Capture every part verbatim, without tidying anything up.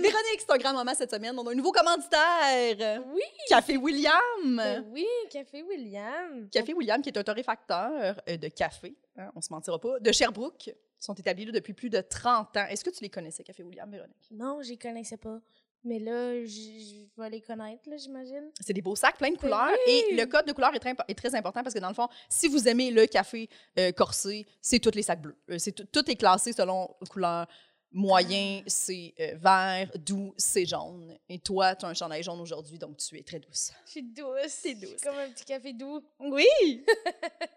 Véronique, c'est un grand moment cette semaine. On a un nouveau commanditaire. Oui. Café William. Ben oui, Café William. Café William, qui est un torréfacteur de café, hein, on se mentira pas, de Sherbrooke. Ils sont établis là, depuis plus de trente ans. Est-ce que tu les connaissais, Café William, Véronique? Non, je les connaissais pas. Mais là, je vais les connaître, là, j'imagine. C'est des beaux sacs, plein de couleurs. Oui. Et le code de couleur est très, est très important parce que, dans le fond, si vous aimez le café euh, corsé, c'est tous les sacs bleus. Euh, c'est tout, tout est classé selon couleur. Moyen, ah. c'est euh, vert. Doux, c'est jaune. Et toi, tu as un chandail jaune aujourd'hui, donc tu es très douce. Je suis douce. C'est douce. Comme un petit café doux. Oui!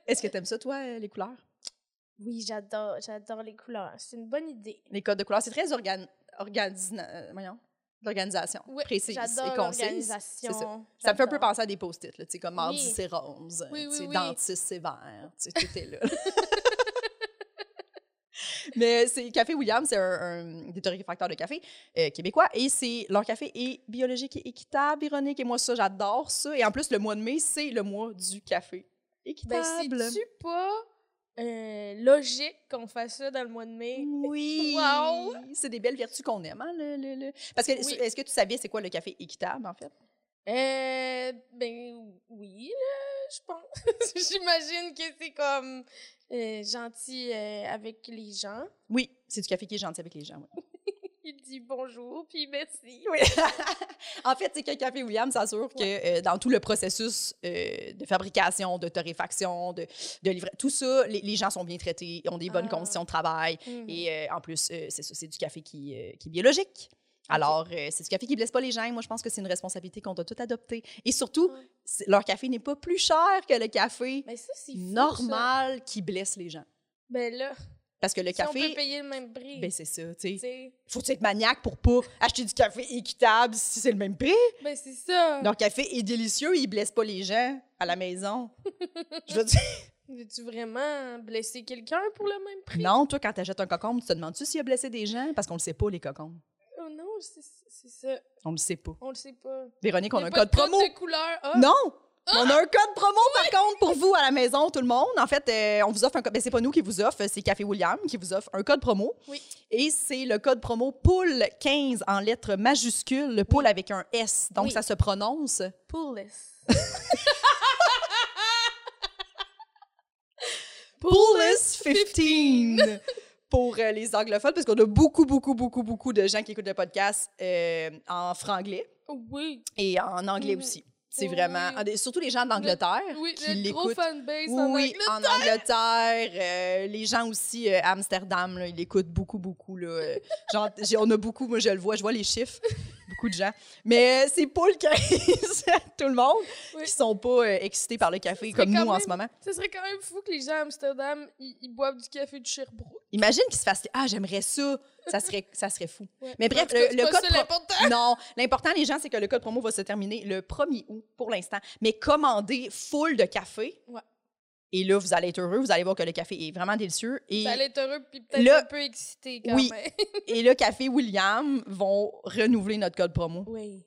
Est-ce que tu aimes ça, toi, les couleurs? Oui, j'adore. J'adore les couleurs. C'est une bonne idée. Les codes de couleurs, c'est très organ... Organi... Euh, voyons. L'organisation oui, précise et concise. C'est ça. Ça me fait un peu penser à des post-it, là, comme mardi, oui. c'est rose, oui, oui, oui. dentiste, c'est vert, tout est là. Mais c'est Café William, c'est un, un des torréfacteurs de café euh, québécois, et c'est leur café est biologique et équitable, ironique, et moi, ça, j'adore ça. Et en plus, le mois de mai, c'est le mois du café équitable. Ben, c'est-tu pas... Euh, logique qu'on fasse ça dans le mois de mai. Oui! Wow! C'est des belles vertus qu'on aime, hein? Le, le, le... Parce que, oui. Est-ce que tu savais c'est quoi le café équitable, en fait? Euh, ben, oui, là, je pense. J'imagine que c'est comme euh, gentil euh, avec les gens. Oui, c'est du café qui est gentil avec les gens, oui. Il dit bonjour, puis merci. Oui. En fait, c'est que Café William s'assure que ouais. euh, dans tout le processus euh, de fabrication, de torréfaction, de, de livraison, tout ça, les, les gens sont bien traités, ont des bonnes ah. conditions de travail. Mm-hmm. Et euh, en plus, euh, c'est ça, c'est du café qui, euh, qui est biologique. Alors, okay. euh, c'est du café qui ne blesse pas les gens. Moi, je pense que c'est une responsabilité qu'on doit tout adopter. Et surtout, ouais. leur café n'est pas plus cher que le café Mais ça, c'est fou, normal ça. Qui blesse les gens. Ben là... Parce que le si café. On peut payer le même prix. Ben, c'est ça, tu sais. Faut être maniaque pour pas acheter du café équitable si c'est le même prix. Ben, c'est ça. Leur café est délicieux, il blesse pas les gens à la maison. Je veux dire. Veux-tu vraiment blesser quelqu'un pour le même prix? Non, toi, quand t'achètes un cocombe, tu te demandes-tu s'il a blessé des gens? Parce qu'on le sait pas, les cocombes. Oh non, c'est, c'est ça. On le sait pas. On le sait pas. Véronique, on a, a un code promo. De couleur. Oh. Non! Ah! On a un code promo, oui! par contre, pour vous à la maison, tout le monde. En fait, euh, on vous offre un code. Ben, c'est pas nous qui vous offre, c'est Café William qui vous offre un code promo. Oui. Et c'est le code promo P O U L E quinze en lettres majuscules, oui. Poule avec un S. Donc, oui. ça se prononce. Poule. Poule quinze. Pour euh, les anglophones, parce qu'on a beaucoup, beaucoup, beaucoup, beaucoup de gens qui écoutent le podcast euh, en franglais. Oui. Et en anglais oui. aussi. C'est vraiment... Oui. Surtout les gens d'Angleterre oui, qui l'écoutent. Oui, gros fanbase en Angleterre. Oui, en Angleterre. Euh, les gens aussi à euh, Amsterdam, là, ils l'écoutent beaucoup, beaucoup. Là, euh, genre, on a beaucoup, moi je le vois, je vois les chiffres, beaucoup de gens. Mais c'est pas le cas tout le monde oui. qui sont pas euh, excités par le café comme nous même, en ce moment. Ce serait quand même fou que les gens à Amsterdam, ils, ils boivent du café de Sherbrooke. Imagine qu'ils se fassent... Ah, j'aimerais ça! Ça serait, ça serait fou. Ouais. Mais bref, le, le code promo... Non, l'important, les gens, c'est que le code promo va se terminer le premier août pour l'instant. Mais commandez full de café. Ouais. Et là, vous allez être heureux. Vous allez voir que le café est vraiment délicieux. Et vous allez être heureux puis peut-être le... un peu excité quand oui. même. Et là, Café William vont renouveler notre code promo. Oui.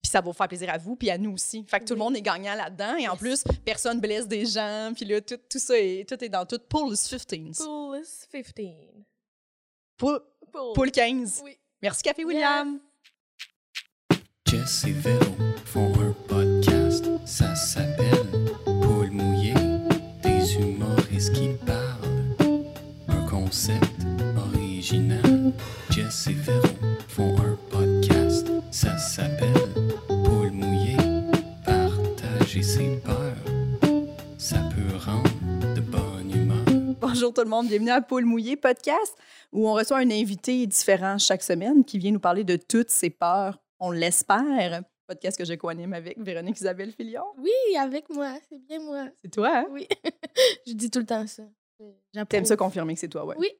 Puis ça va vous faire plaisir à vous puis à nous aussi. Fait que oui. tout le monde est gagnant là-dedans. Et en yes. plus, personne blesse des gens. Puis là, tout, tout ça, est, tout est dans tout. P O U L E quinze. P O U L E quinze. Pour... Poule quinze. Oui. Merci, Café William. Jess et Véro font un podcast. Ça s'appelle Poule Mouillée. Des humoristes qui parlent. Un concept original. Jess et Véro font un podcast. Ça s'appelle Poule Mouillée. Partager ses peurs. Ça peut rendre de bonne humeur. Bonjour tout le monde. Bienvenue à Poule Mouillée podcast. Où on reçoit un invité différent chaque semaine qui vient nous parler de toutes ses peurs, on l'espère. Podcast que je co-anime avec Véronique Isabelle Filion. Oui, avec moi, c'est bien moi. C'est toi, hein? Oui, je dis tout le temps ça. J'approuve. T'aimes ça confirmer que c'est toi, ouais. Oui.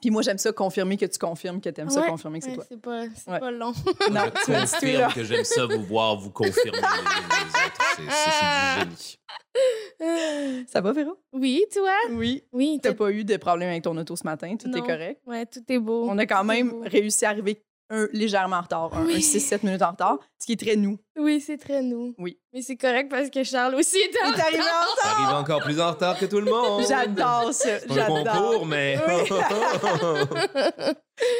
Puis moi, j'aime ça confirmer que tu confirmes que t'aimes ouais, ça confirmer que c'est ouais, toi. C'est pas, c'est ouais. pas long. Non, tu vas confirme que j'aime ça vous voir vous confirmer les autres. C'est, c'est, c'est du génie. Ça va, Véro? Oui, toi? Oui. Oui. T'as t'es... pas eu de problème avec ton auto ce matin? Tout non. est correct? Oui, tout est beau. On a quand même beau. Réussi à arriver un légèrement en retard, un, oui. un six sept minutes en retard, ce qui est très nous. Oui, c'est très nous. Oui. Mais c'est correct parce que Charles aussi est en retard. Il arrive encore plus en retard que tout le monde. J'adore ça. C'est un concours, mais... Oui.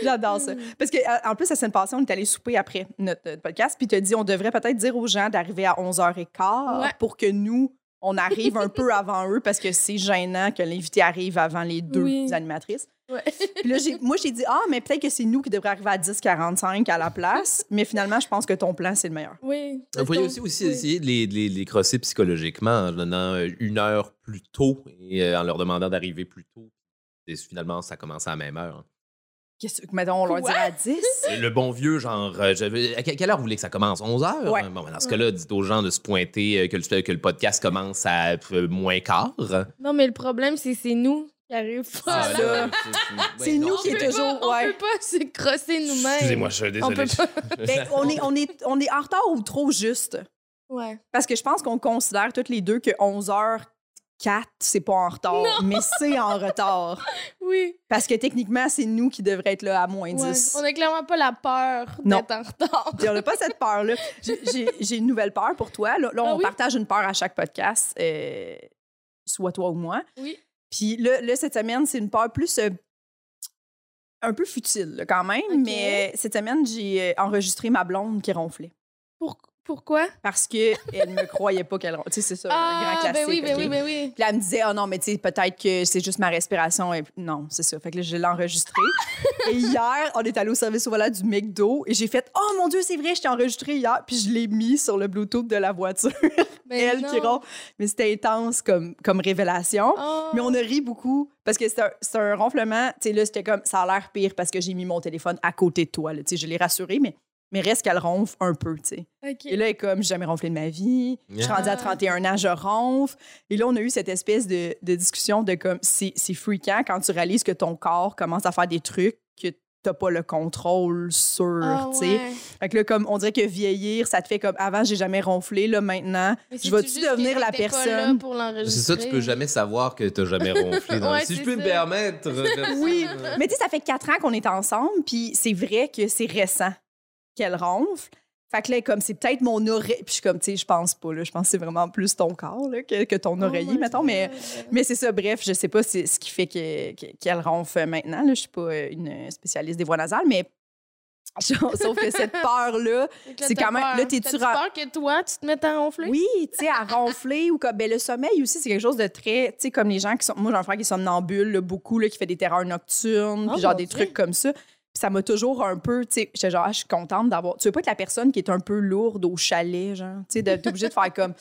J'adore ça. Parce qu'en plus, la semaine passée, on est allé souper après notre podcast, puis tu as dit on devrait peut-être dire aux gens d'arriver à onze heures quinze ouais. pour que nous... On arrive un peu avant eux parce que c'est gênant que l'invité arrive avant les deux oui. animatrices. Ouais. Puis là, j'ai, moi, j'ai dit « Ah, mais peut-être que c'est nous qui devrions arriver à dix quarante-cinq à la place. » Mais finalement, je pense que ton plan, c'est le meilleur. Oui. Vous pourriez aussi, aussi oui. essayer de les, les, les crosser psychologiquement en donnant une heure plus tôt et en leur demandant d'arriver plus tôt. Et finalement, ça commence à la même heure. Qu'est-ce que, mettons, on leur dit à dix? Le bon vieux, genre, je, à quelle heure vous voulez que ça commence? onze heures? Ouais. Bon, dans ce cas-là, dites aux gens de se pointer que le, que le podcast commence à moins quart. Non, mais le problème, c'est que c'est nous qui arrivons pas. Ah, là. C'est ouais, nous on qui est toujours... Pas, ouais. On ne peut pas se crosser nous-mêmes. Excusez-moi, je suis désolée. On, ben, on, est, on, est, on est en retard ou trop juste? Ouais. Parce que je pense qu'on considère toutes les deux que onze heures... quatre, c'est pas en retard, non. mais c'est en retard. Oui. Parce que techniquement, c'est nous qui devrions être là à moins dix. Ouais. On n'a clairement pas la peur non. d'être en retard. Puis on n'a pas cette peur-là. J'ai, j'ai, j'ai une nouvelle peur pour toi. Là, là ah, on oui? partage une peur à chaque podcast, euh, soit toi ou moi. Oui. Puis là, là cette semaine, c'est une peur plus... Euh, un peu futile, là, quand même. Okay. Mais cette semaine, j'ai enregistré ma blonde qui ronflait. Pourquoi? Pourquoi? Parce qu'elle ne croyait pas qu'elle... Tu sais, c'est ça, ah, un grand classique. Ah, ben oui, ben okay. oui, ben oui. Puis là, elle me disait, « Ah oh, non, mais tu sais, peut-être que c'est juste ma respiration. » Non, c'est ça. Fait que là, je l'ai enregistré. Et hier, on est allé au service au volant du McDo et j'ai fait, « Oh mon Dieu, c'est vrai, je t'ai enregistré hier. » Puis je l'ai mis sur le Bluetooth de la voiture. Ben elle non. qui ronfle. Mais c'était intense comme, comme révélation. Oh. Mais on a ri beaucoup parce que c'est un, c'est un ronflement. Tu sais, là, c'était comme, ça a l'air pire parce que j'ai mis mon téléphone à côté de toi. Tu sais, je l'ai rassurée, mais... Mais reste qu'elle ronfle un peu, tu sais. Okay. Et là, elle est comme, j'ai jamais ronflé de ma vie. Yeah. Je suis rendue à trente et un ans, je ronfle. Et là, on a eu cette espèce de, de discussion de comme, c'est, c'est freakant quand tu réalises que ton corps commence à faire des trucs que t'as pas le contrôle sur, oh, tu sais. Ouais. Fait que là, comme, on dirait que vieillir, ça te fait comme, avant, j'ai jamais ronflé, là, maintenant, je vais-tu devenir la personne? C'est ça, tu peux jamais savoir que t'as jamais ronflé. Ouais, si je peux ça. me permettre. Oui, mais tu sais, ça fait quatre ans qu'on est ensemble, puis c'est vrai que c'est récent qu'elle ronfle. Fait que là, comme c'est peut-être mon oreille. Puis je suis comme, tu sais, je pense pas, là. Je pense que c'est vraiment plus ton corps là, que, que ton oh oreiller, mettons. Mais, mais c'est ça, bref, je sais pas c'est ce qui fait que, que, qu'elle ronfle maintenant. Là. Je suis pas une spécialiste des voies nasales, mais sauf que cette peur-là, là, c'est quand même... Peur. Là, t'es-tu t'as-tu ra... peur que toi, tu te mettes à ronfler? Oui, tu sais, à ronfler ou comme... Ben, le sommeil aussi, c'est quelque chose de très... Tu sais, comme les gens qui sont... Moi, j'ai un frère qui est somnambule, là, beaucoup, là, qui fait des terreurs nocturnes, oh, puis genre bon des trucs comme ça. Ça m'a toujours un peu, tu sais, j'étais genre, ah, je suis contente d'avoir... Tu veux pas être la personne qui est un peu lourde au chalet, genre, tu sais, t'es obligée de faire comme,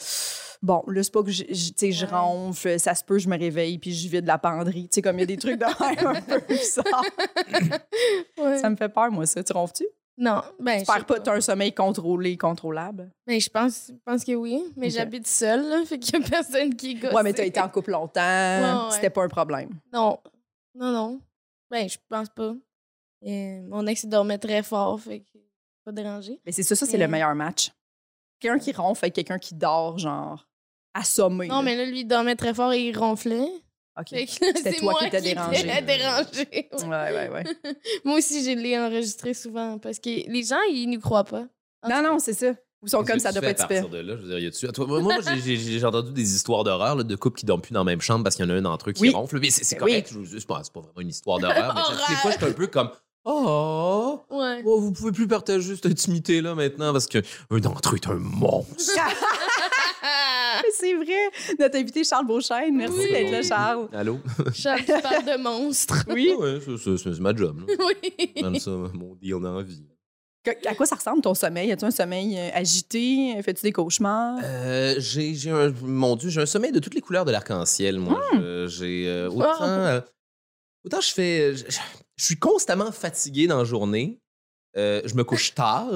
bon, là, c'est pas que, tu sais, je ronfle, ça se peut, je me réveille, puis je vide la penderie, tu sais, comme il y a des trucs de même un peu bizarre. Ouais. Ça me fait peur, moi, ça. Tu ronfles-tu? Non, ben... Tu perds pas, t'as un sommeil contrôlé, contrôlable? Ben, je pense, pense que oui, mais okay. J'habite seule, là, fait qu'il y a personne qui gosse. Ouais, mais t'as été en couple longtemps, ouais, ouais. C'était pas un problème. Non, non, non. Ben, je pense pas. Et mon ex, il dormait très fort, fait que pas dérangé. Mais c'est ça, ça, c'est mais... le meilleur match. Quelqu'un qui ronfle avec quelqu'un qui dort, genre, assommé. Non, là. Mais là, lui, il dormait très fort et il ronflait. OK. Là, c'était toi moi qui t'as dérangé. C'était dérangé. Ouais, ouais, ouais. ouais. Moi aussi, je l'ai enregistré souvent parce que les gens, ils nous croient pas. Non, non, c'est ça. Ils sont comme ça, doit pas être super. Moi, moi j'ai, j'ai, j'ai entendu des histoires d'horreur là, de couples qui dorment plus dans la même chambre parce qu'il y en a un d'entre eux qui oui. ronfle. Mais c'est, c'est correct. Oui. Je, c'est, pas, c'est pas vraiment une histoire d'horreur. Mais des fois, je suis un peu comme. Oh, ouais. oh, vous pouvez plus partager cette intimité là maintenant parce que un d'entre eux est un monstre. C'est vrai. Notre invité Charles Beauchesne, merci oui. d'être là, Charles. Allô. Charles, tu parles de monstre. Oui. Oui, c'est, c'est, c'est ma job. Là. Oui. Dans ça, mon deal d'envie. À quoi ça ressemble ton sommeil? As-tu un sommeil agité? Fais-tu des cauchemars? Euh, j'ai, j'ai un, mon Dieu, j'ai un sommeil de toutes les couleurs de l'arc-en-ciel. Moi, hum. je, j'ai euh, autant, oh. euh, autant je fais. Je, Je suis constamment fatigué dans la journée. Euh, je me couche tard.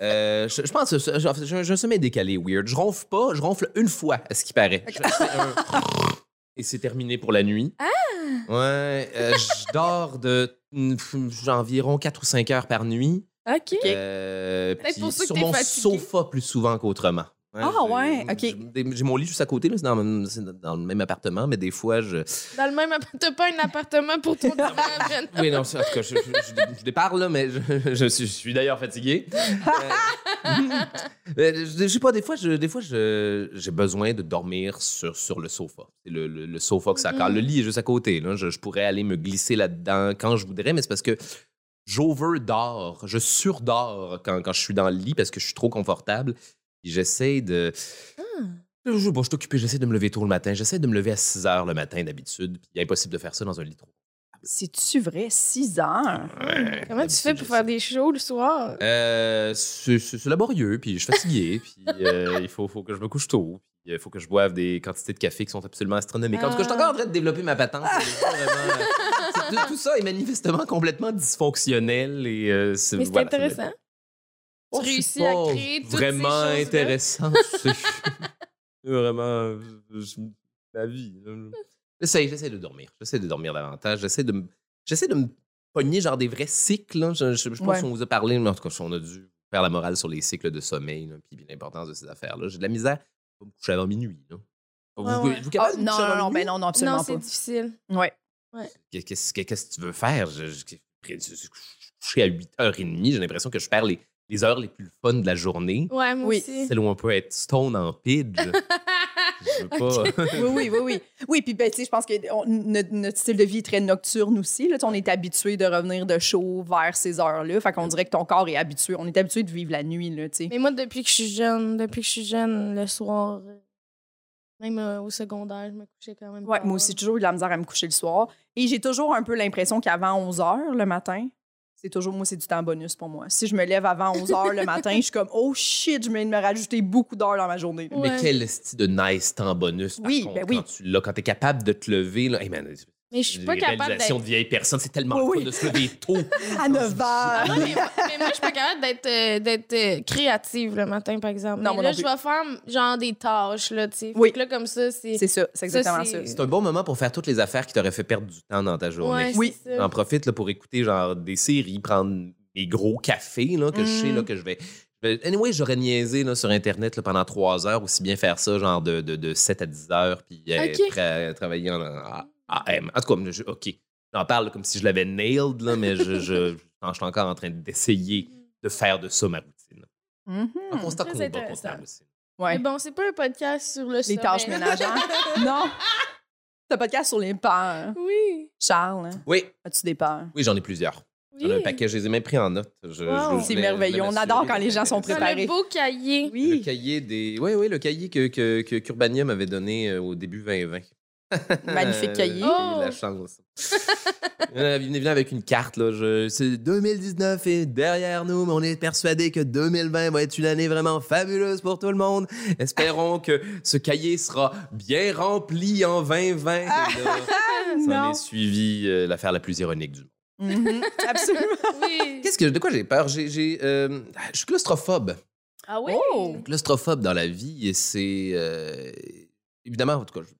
Euh, je, je pense que j'ai, j'ai un sommeil décalé, weird. Je ronfle pas, je ronfle une fois, à ce qui paraît. Okay. Je fais un... Et c'est terminé pour la nuit. Ah! Ouais, euh, je dors de environ quatre ou cinq heures par nuit. OK. Euh, puis sur mon sofa plus souvent qu'autrement. Ouais, ah ouais, ok. J'ai mon lit juste à côté, là, c'est dans, dans le même appartement, mais des fois, je... Dans le même appartement, pas un appartement pour ton travail. Oui, non, en tout cas, je, je, je, je dépare, là, mais je, je, je suis, je suis d'ailleurs fatigué. euh, je, je sais pas, des fois, je, des fois, j'ai besoin de dormir sur, sur le sofa. C'est le, le, le sofa que ça accorde. Mm-hmm. Le lit est juste à côté, là. Je, je pourrais aller me glisser là-dedans quand je voudrais, mais c'est parce que j'overdors, je surdors quand, quand je suis dans le lit parce que je suis trop confortable. J'essaie de... Ah. Je, bon, je suis occupé, j'essaie de me lever tôt le matin. J'essaie de me lever à six heures le matin d'habitude. Il est impossible de faire ça dans un lit trop. C'est-tu vrai? six heures? Ouais, comment tu fais pour faire des shows le soir? Euh, c'est laborieux, puis je suis fatigué. Puis euh, il faut, faut que je me couche tôt. Il faut que je boive des quantités de café qui sont absolument astronomiques. Ah. En tout cas, je suis encore en train de développer ma patente. Vraiment... Tout ça est manifestement complètement dysfonctionnel. Et, euh, mais c'est voilà, intéressant. Tu oh, réussis à créer toutes ces choses-là. Vraiment intéressant. C'est vraiment ma vie. J'essaie, j'essaie de dormir. J'essaie de dormir davantage. J'essaie de, de me pogner genre des vrais cycles. Hein. Je, je, je pense ouais. qu'on vous a parlé, mais en tout cas, on a dû faire la morale sur les cycles de sommeil là, puis l'importance de ces affaires-là. J'ai de la misère. Je vais me coucher avant minuit. Là. Vous, ouais, vous, ouais. vous capable oh, de non, non, non, ben non, non, absolument non, pas. Non, c'est difficile. Ouais. ouais. Qu'est-ce que tu veux faire? Je suis couché à huit heures trente. J'ai l'impression que je perds les... les heures les plus fun de la journée. Ouais, moi oui, aussi. Celle où on peut être stone en pidge. Je veux pas. Okay. Oui, oui, oui, oui. Oui, puis ben, tu sais, je pense que on, notre, notre style de vie est très nocturne aussi. Là, on est habitué de revenir de show vers ces heures-là. Fait qu'on dirait que ton corps est habitué. On est habitué de vivre la nuit, là, tu sais. Mais moi, depuis que je suis jeune, depuis que je suis jeune, le soir, même euh, au secondaire, je me couchais quand même. Ouais, moi aussi, toujours eu de la misère à me coucher le soir. Et j'ai toujours un peu l'impression qu'avant onze heures le matin, c'est toujours, moi, c'est du temps bonus pour moi. Si je me lève avant onze heures le matin, je suis comme, oh shit, je viens de me rajouter beaucoup d'heures dans ma journée. Ouais. Mais quel style de nice temps bonus, par oui, contre, ben oui. quand tu l'as, quand t'es capable de te lever, là, hey man, mais je suis pas capable d'être... Les réalisations de vieilles personnes, c'est tellement oui, cool oui. de se lever tôt. À neuf heures. Ah non, mais, mais moi, je suis pas capable d'être euh, euh, créative le matin, par exemple. Non, mais là, je vais faire genre des tâches, là, tu sais. Oui. Là, comme ça, c'est... C'est ça, c'est exactement ça. C'est un bon moment pour faire toutes les affaires qui t'auraient fait perdre du temps dans ta journée. Ouais, oui. J'en profite là, pour écouter genre des séries, prendre mes gros cafés, là, que mm. je sais, là, que je vais... Anyway, j'aurais niaisé là, sur Internet là, pendant trois heures, aussi bien faire ça, genre de, de, de sept à dix heures, puis okay. euh, travailler en... en Ah, en tout cas, je, OK, j'en parle comme si je l'avais nailed, là, mais je, je, je suis encore en train d'essayer de faire de ça ma routine. Mm-hmm. Un constant combat contre la routine. Ouais. Mais bon, c'est pas un podcast sur le Les sommeil. Tâches ménagères. Non. C'est un podcast sur les peurs. Oui. Charles, hein? Oui. As-tu des peurs? Oui, j'en ai plusieurs. Oui. J'en ai un paquet, je les ai même pris en note. Wow. C'est merveilleux. On adore quand les gens sont préparés. Le beau cahier. Oui. Le cahier des... Oui, oui, le cahier que, que, que Urbanium m'avait donné au début vingt vingt. Magnifique cahier. Oh. J'ai eu la chance. Il vient avec une carte. Là. Je... C'est deux mille dix-neuf et derrière nous, mais on est persuadé que deux mille vingt va être une année vraiment fabuleuse pour tout le monde. Espérons que ce cahier sera bien rempli en vingt vingt. Ça est suivi euh, l'affaire la plus ironique du monde. Mm-hmm. Absolument. Oui. Qu'est-ce que, de quoi j'ai peur? J'ai, euh, je suis claustrophobe. Ah oui? Oh. Claustrophobe dans la vie. Et c'est... Euh, évidemment, en tout cas... Je...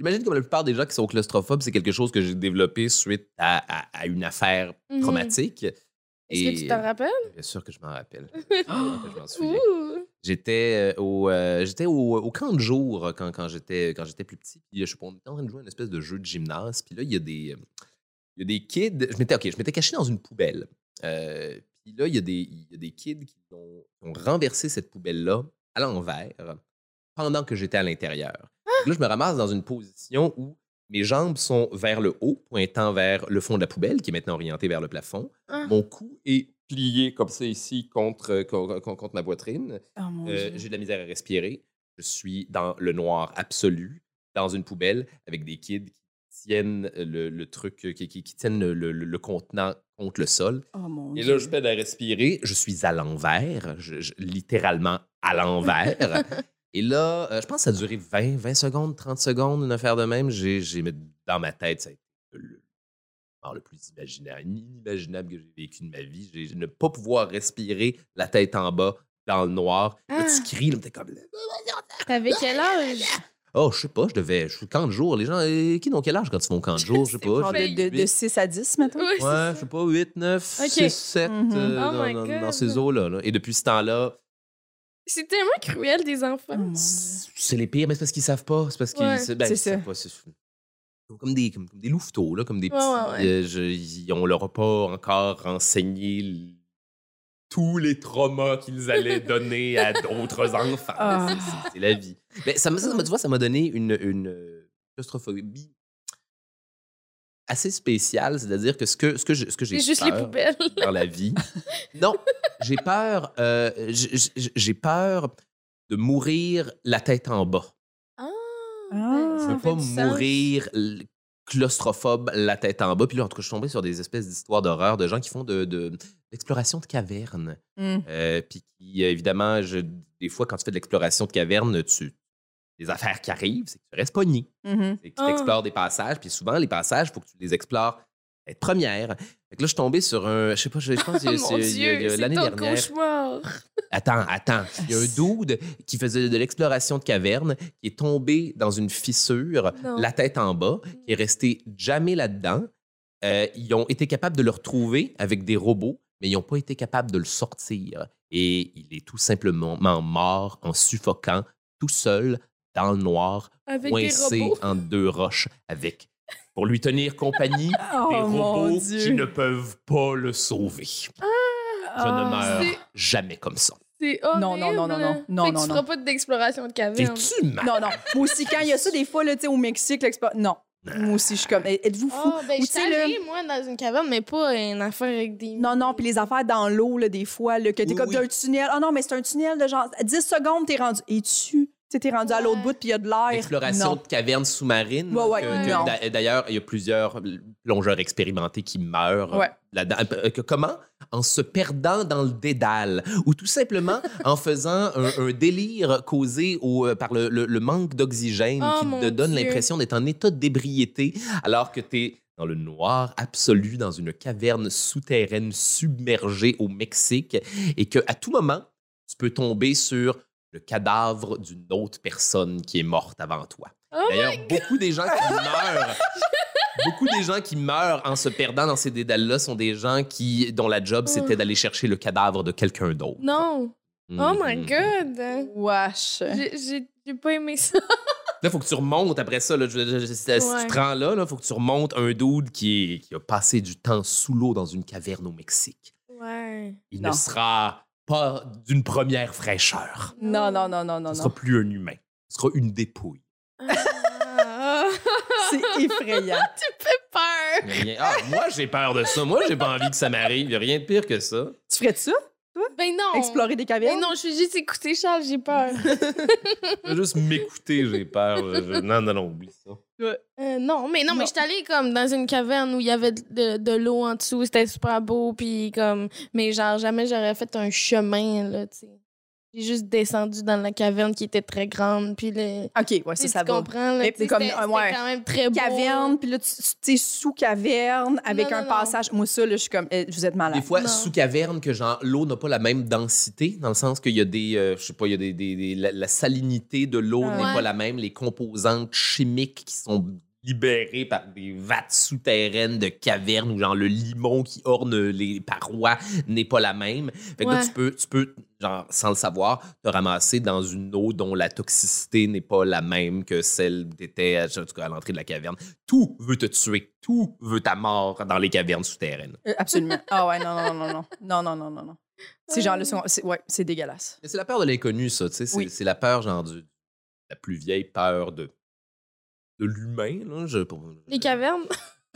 J'imagine que comme la plupart des gens qui sont claustrophobes, c'est quelque chose que j'ai développé suite à, à, à une affaire mm-hmm. traumatique. Est-ce que tu t'en rappelles? Bien sûr que je m'en rappelle. Je m'en souviens. J'étais au, euh, au, au camp de jour quand, quand j'étais plus petit. Puis, je suis en train de jouer à une espèce de jeu de gymnase. Puis là, il y a des, il y a des kids... Je m'étais okay, je m'étais caché dans une poubelle. Euh, puis là, il y a des, il y a des kids qui ont, ont renversé cette poubelle-là à l'envers pendant que j'étais à l'intérieur. Là, je me ramasse dans une position où mes jambes sont vers le haut, pointant vers le fond de la poubelle, qui est maintenant orienté vers le plafond. Ah. Mon cou est plié comme ça ici contre, contre, contre ma poitrine. Oh, euh, j'ai de la misère à respirer. Je suis dans le noir absolu, dans une poubelle, avec des kids qui tiennent le, le truc, qui, qui, qui tiennent le, le, le contenant contre le sol. Oh, mon Et là, Dieu. Je peine à respirer. Je suis à l'envers, je, je, littéralement à l'envers. Et là, euh, je pense que ça a duré vingt, vingt secondes, trente secondes, une affaire de même. J'ai, j'ai, dans ma tête, ça a été le, le plus imaginaire, inimaginable que j'ai vécu de ma vie. J'ai, ne pas pouvoir respirer, la tête en bas, dans le noir. Ah. Là, tu cries, là, t'es comme... T'avais quel âge? Oh, je sais pas, je devais... Je suis camp de jour. Les gens, eh, qui n'ont quel âge quand ils font camp de jour? Je sais pas. De, de, de six à dix, maintenant? Oui, ouais, je sais pas, huit, neuf, okay. six, sept, mm-hmm. euh, oh dans, dans, dans ces eaux-là. Là. Et depuis ce temps-là... C'est tellement cruel, des enfants. C'est les pires, mais c'est parce qu'ils savent pas. C'est parce qu'ils... Ouais, ben, c'est ça. Pas, comme, des, comme, comme des louveteaux, là, comme des petits... Ouais, ouais, ouais. Euh, je, ils, on leur a pas encore enseigné l... tous les traumas qu'ils allaient donner à d'autres enfants. Ah. C'est la vie. Mais ça, ça, ça, tu vois, ça m'a donné une, une claustrophobie assez spéciale, c'est-à-dire que ce que, ce que, je, ce que j'ai juste peur les poubelles. Dans la vie... Non, j'ai peur, euh, j'ai peur de mourir la tête en bas. Ah, je veux pas mourir claustrophobe la tête en bas. Puis là, en tout cas, je suis tombé sur des espèces d'histoires d'horreur de gens qui font de... de l'exploration de cavernes. Mm. Euh, Puis, évidemment, je, des fois, quand tu fais de l'exploration de cavernes, tu, les affaires qui arrivent, c'est que tu restes pogné. Mm-hmm. C'est que tu oh. explores des passages. Puis souvent, les passages, il faut que tu les explores être première. Fait que là, je suis tombé sur un... Je sais pas, je pense que oh c'est l'année dernière. Cauchemar. Attends, attends. Il y a un dude qui faisait de l'exploration de cavernes, qui est tombé dans une fissure, non. la tête en bas, qui est resté jamais là-dedans. Euh, ils ont été capables de le retrouver avec des robots, mais ils n'ont pas été capables de le sortir. Et il est tout simplement mort en suffoquant, tout seul, dans le noir, avec coincé entre deux roches, avec, pour lui tenir compagnie, oh, des robots qui ne peuvent pas le sauver. Ah, Je ah, ne meurs jamais comme ça. C'est horrible. Non, non, non, non, non. non, non tu ne feras pas d'exploration de caverne. T'es-tu mal? Non, non. Moi aussi, quand il y a ça, des fois, là, au Mexique, l'exploration... Non. Moi aussi, je suis comme, êtes-vous fou? Oh, ben, je suis allée, moi, dans une caverne, mais pas une affaire avec des... Non, non, puis les affaires dans l'eau, des fois, là, que t'es oui, comme oui. d'un tunnel. Ah non, mais c'est un tunnel de genre dix secondes, t'es rendu... Et tu t'es rendu ouais. à l'autre bout, puis il y a de l'air. Exploration de cavernes sous-marines. Ouais, ouais, ouais. D'ailleurs, il y a plusieurs plongeurs expérimentés qui meurent. Ouais. Que, comment? En se perdant dans le dédale, ou tout simplement en faisant un, un délire causé au, par le, le, le manque d'oxygène oh, qui te donne l'impression d'être en état d'ébriété, alors que t'es dans le noir absolu, dans une caverne souterraine submergée au Mexique, et qu'à tout moment, tu peux tomber sur le cadavre d'une autre personne qui est morte avant toi. Oh D'ailleurs, beaucoup des gens qui meurent, beaucoup des gens qui meurent en se perdant dans ces dédales-là sont des gens qui, dont la job, c'était d'aller chercher le cadavre de quelqu'un d'autre. Non. Mmh. Oh my God. Wesh. J'ai j'ai pas aimé ça. Là, faut que tu remontes après ça. Là, je, je, je, si ouais. tu te rends là, là, faut que tu remontes un dude qui, est, qui a passé du temps sous l'eau dans une caverne au Mexique. Ouais. Il non. ne sera... pas d'une première fraîcheur. Non, non, non, non, non. Ce ne sera plus un humain. Ce sera une dépouille. Ah. C'est effrayant. Tu fais peur. Ah, moi, j'ai peur de ça. Moi, j'ai pas envie que ça m'arrive. Il n'y a rien de pire que ça. Tu ferais de ça, toi? Ben non. Explorer des cavernes? Ben non, je suis juste écoutée, Charles, j'ai peur. Je vais juste m'écouter, j'ai peur. Je... Non, non, non, oublie ça. Ouais. Euh, non, mais non, non. mais je suis allée comme dans une caverne où il y avait de, de, de l'eau en dessous, c'était super beau, puis comme, mais genre jamais j'aurais fait un chemin là, tu sais. J'ai juste descendu dans la caverne qui était très grande, puis le... Ok, ouais, ça, ça va. Tu comprends? C'est comme ouais. quand même très beau. Caverne, puis là, tu sais, sous caverne avec non, un non, passage. Non. Moi ça, là, je suis comme, eh, vous êtes malade. Des fois, non. sous caverne, que genre l'eau n'a pas la même densité, dans le sens qu'il y a des, euh, je sais pas, il y a des, des, des la, la salinité de l'eau ah, n'est ouais. pas la même, les composantes chimiques qui sont libéré par des vattes souterraines de cavernes où genre le limon qui orne les parois n'est pas la même. Fait que ouais. là, tu peux, tu peux, genre, sans le savoir, te ramasser dans une eau dont la toxicité n'est pas la même que celle d'était à, à l'entrée de la caverne. Tout veut te tuer. Tout veut ta mort dans les cavernes souterraines. Euh, absolument. Ah ouais, non, non, non, non. Non, non, non, non, non. C'est genre, c'est ouais, c'est dégueulasse. C'est la peur de l'inconnu, ça, tu sais. C'est oui. la peur, genre, du, la plus vieille peur de... de l'humain, là. Je, pour, les je, cavernes?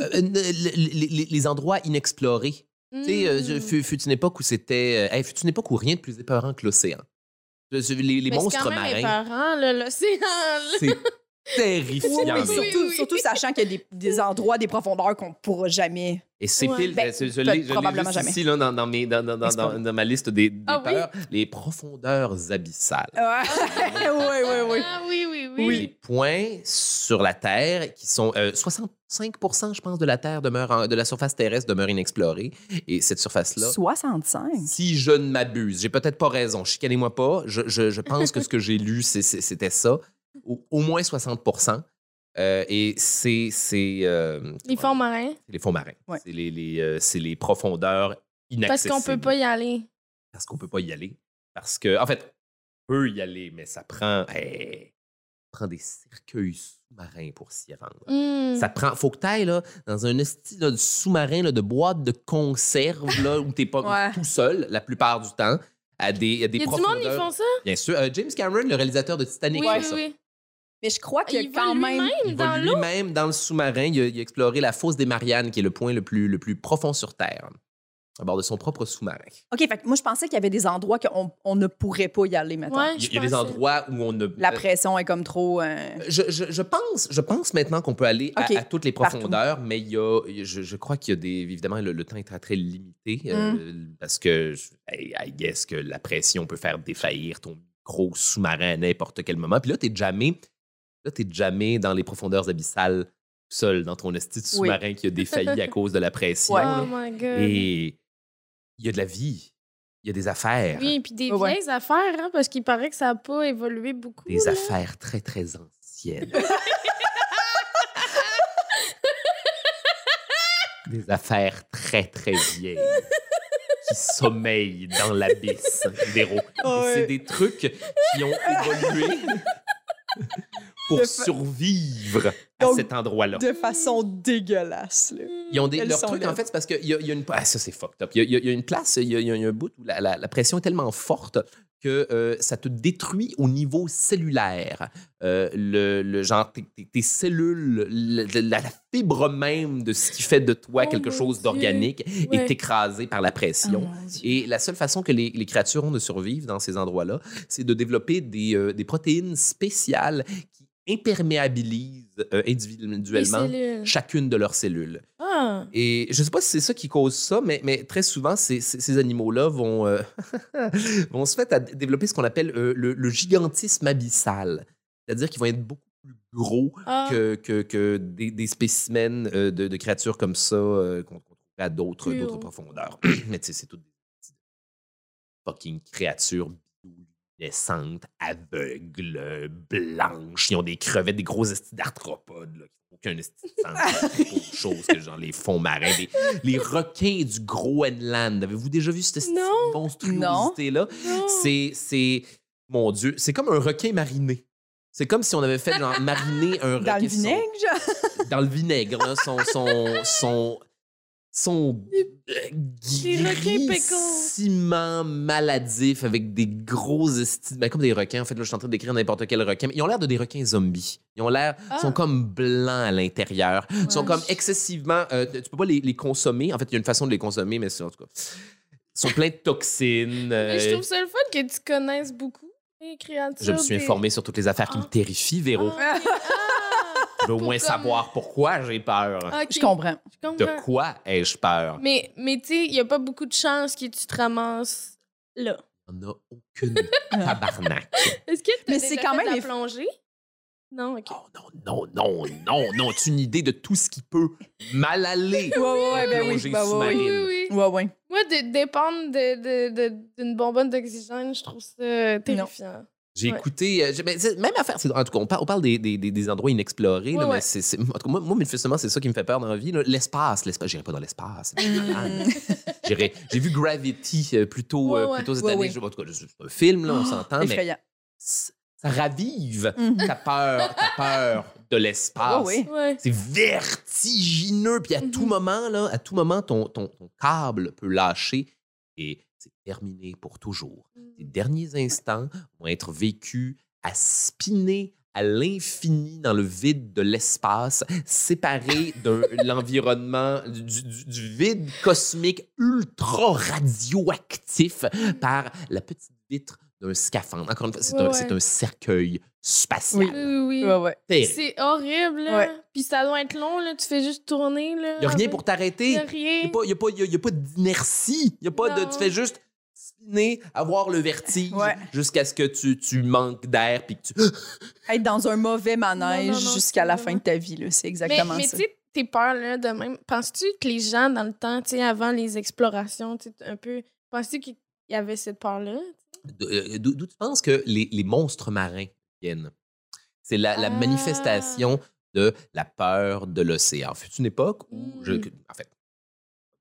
Euh, euh, les, les, les endroits inexplorés. Mmh. Tu sais, euh, fut, fut une époque où c'était... Euh, hey, fut une époque où rien de plus épeurant que l'océan. Les, les monstres marins. C'est quand même épeurant, l'océan. C'est terrifiant. Oui, mais surtout, oui, oui. surtout sachant qu'il y a des, des endroits, des profondeurs qu'on ne pourra jamais... Et c'est ouais. pile... Ben, je je l'ai juste ici, là, dans, dans, mes, dans, dans, dans, dans ma liste des, des ah, peurs. Oui? Les profondeurs abyssales. Ah, oui, oui, oui. Ah, oui, oui, oui. oui. Les points sur la Terre qui sont... Euh, soixante-cinq pour cent, je pense, de la Terre demeure... En, de la surface terrestre demeure inexplorée. Et cette surface-là... soixante-cinq? Si je ne m'abuse. J'ai peut-être pas raison. Chicanez-moi pas. Je, je, je pense que ce que j'ai lu, c'était ça. Au, au moins soixante pour cent. Euh, et c'est... Euh, les fonds marins. Les fonds marins. Ouais. C'est les, les, euh, les profondeurs inaccessibles. Parce qu'on ne peut pas y aller. Parce qu'on ne peut pas y aller. Parce que, en fait, peut y aller, mais ça prend, hey, prend des cercueils sous-marins pour s'y rendre. Mm. Ça prend, faut que tu ailles là, dans un style sous-marin de boîte de conserve là, où tu n'es pas ouais. tout seul la plupart du temps. À des, à des y a du monde qui font ça? Bien sûr. Euh, James Cameron, le réalisateur de Titanic, oui, fait oui, ça. Oui. Mais je crois que il quand même... Il va lui-même dans le sous-marin. Il, il a exploré la fosse des Mariannes, qui est le point le plus, le plus profond sur Terre, à bord de son propre sous-marin. OK, fait que moi, je pensais qu'il y avait des endroits qu'on on ne pourrait pas y aller maintenant. Ouais, il y a des endroits où on ne... La pression est comme trop... Euh... Je, je, je, pense, je pense maintenant qu'on peut aller okay. à, à toutes les profondeurs, partout. Mais il y a, je, je crois qu'il y a des... Évidemment, le, le temps est très, très limité mm. euh, parce que, I, I guess que la pression peut faire défaillir ton micro sous-marin à n'importe quel moment. Puis là, t'es jamais... Là, t'es jamais dans les profondeurs abyssales seul, dans ton esti sous-marin oui. qui a défailli à cause de la pression. Ouais. Oh my God. Et il y a de la vie. Il y a des affaires. Oui, puis des ouais. vieilles affaires, hein, parce qu'il paraît que ça n'a pas évolué beaucoup. Des là. Affaires très, très anciennes. Des affaires très, très vieilles. Qui sommeillent dans l'abysse des rocs. Oh, ouais. C'est des trucs qui ont évolué... pour de fa... survivre donc, à cet endroit-là. De façon dégueulasse. Là. Ils ont des, leur truc, en fait, c'est parce qu'il y, y a une... Ah, ça, c'est fucked up. Il y, y, y a une place, il y, y a un bout où la, la, la pression est tellement forte que euh, ça te détruit au niveau cellulaire. Euh, le, le genre, tes, tes cellules, le, la, la fibre même de ce qui fait de toi oh quelque chose d'organique ouais. est écrasée par la pression. Oh Et la seule façon que les, les créatures ont de survivre dans ces endroits-là, c'est de développer des, euh, des protéines spéciales qui imperméabilisent euh, individuellement chacune de leurs cellules. Ah. Et je ne sais pas si c'est ça qui cause ça, mais, mais très souvent, ces, ces, ces animaux-là vont, euh, vont se faire à développer ce qu'on appelle euh, le, le gigantisme abyssal. C'est-à-dire qu'ils vont être beaucoup plus gros ah. que, que, que des, des spécimens euh, de, de créatures comme ça euh, qu'on trouve à d'autres, d'autres profondeurs. Mais tu sais, c'est toutes des fucking créatures bioluminescentes, aveugles, blanches. Ils ont des crevettes, des gros estis d'arthropodes, là. Aucun esti de chose que genre les fonds marins, les, les requins du Groenland. Avez-vous déjà vu cette monstruosité-là? C'est, c'est, mon Dieu, c'est comme un requin mariné. C'est comme si on avait fait genre mariner un requin. Dans le vinaigre, genre? Dans le vinaigre, là, son... son, son sont grissiment maladifs avec des gros estimes. Ben, comme des requins, en fait. Là, je suis en train d'écrire n'importe quel requin. Mais ils ont l'air de des requins zombies. Ils ont l'air... Ah. sont comme blancs à l'intérieur. Ouais. Ils sont comme excessivement... Euh, tu peux pas les, les consommer. En fait, il y a une façon de les consommer, mais c'est en tout cas... Ils sont pleins de toxines. Euh... Mais je trouve ça le fun que tu connaisses beaucoup les créatures. Je me suis des... informée sur toutes les affaires ah. qui me terrifient, Véro. Ah. Je veux au moins comme... savoir pourquoi j'ai peur. Okay. Je comprends. Je comprends. De quoi ai-je peur? Mais, mais tu sais, il n'y a pas beaucoup de chance que tu te ramasses là. On n'a aucune tabarnak. Est-ce que tu as déjà quand fait même la f... plongée? Non, OK. Oh, non, non, non, non, non. Tu as une idée de tout ce qui peut mal aller. Oui, oui, ben oui. Ben oui, oui, oui. Ouais, ouais. Moi, de dépendre de, de, de, d'une bonbonne d'oxygène, je trouve ça terrifiant. Non. J'ai ouais. écouté... Euh, ben, même affaire, c'est, en tout cas, on parle, on parle des, des, des endroits inexplorés. Ouais, là, ouais. Mais c'est, c'est, en tout cas, moi, moi, manifestement, c'est ça qui me fait peur dans la vie. Là. L'espace, l'espace. J'irai pas dans l'espace. J'irai, j'ai vu Gravity euh, plus tôt, ouais, ouais. plus tôt cette ouais, année. Ouais. En tout cas, c'est un film, là, on oh, s'entend, mais ça ravive mm-hmm. ta peur, ta peur de l'espace. Ouais, ouais. C'est vertigineux. Puis à mm-hmm. tout moment, là, à tout moment, ton, ton, ton câble peut lâcher et... c'est terminé pour toujours. Les derniers instants vont être vécus à spinner à l'infini dans le vide de l'espace, séparés de l'environnement, du, du, du vide cosmique ultra-radioactif par la petite vitre d'un scaphandre. Encore une fois, c'est, ouais, un, ouais. c'est un cercueil spatial. Oui, oui, oui. C'est, c'est horrible. Ouais. Puis ça doit être long. Là. Tu fais juste tourner. Il n'y a rien pour t'arrêter. Il n'y a rien. Il n'y a pas, y a, y a pas d'inertie. Y a pas de, tu fais juste spinner, avoir le vertige ouais. jusqu'à ce que tu, tu manques d'air. Puis que tu... être dans un mauvais manège non, non, non, jusqu'à la fin de ta vie. Là. C'est exactement mais, ça. Mais tu sais, tes peurs là, de même. Penses-tu que les gens, dans le temps, avant les explorations, un peu, penses-tu qu'il y avait cette peur-là? D'où, d'où tu penses que les, les monstres marins viennent? C'est la, la ah. manifestation de la peur de l'océan. Fut une époque où, mm. je, en fait,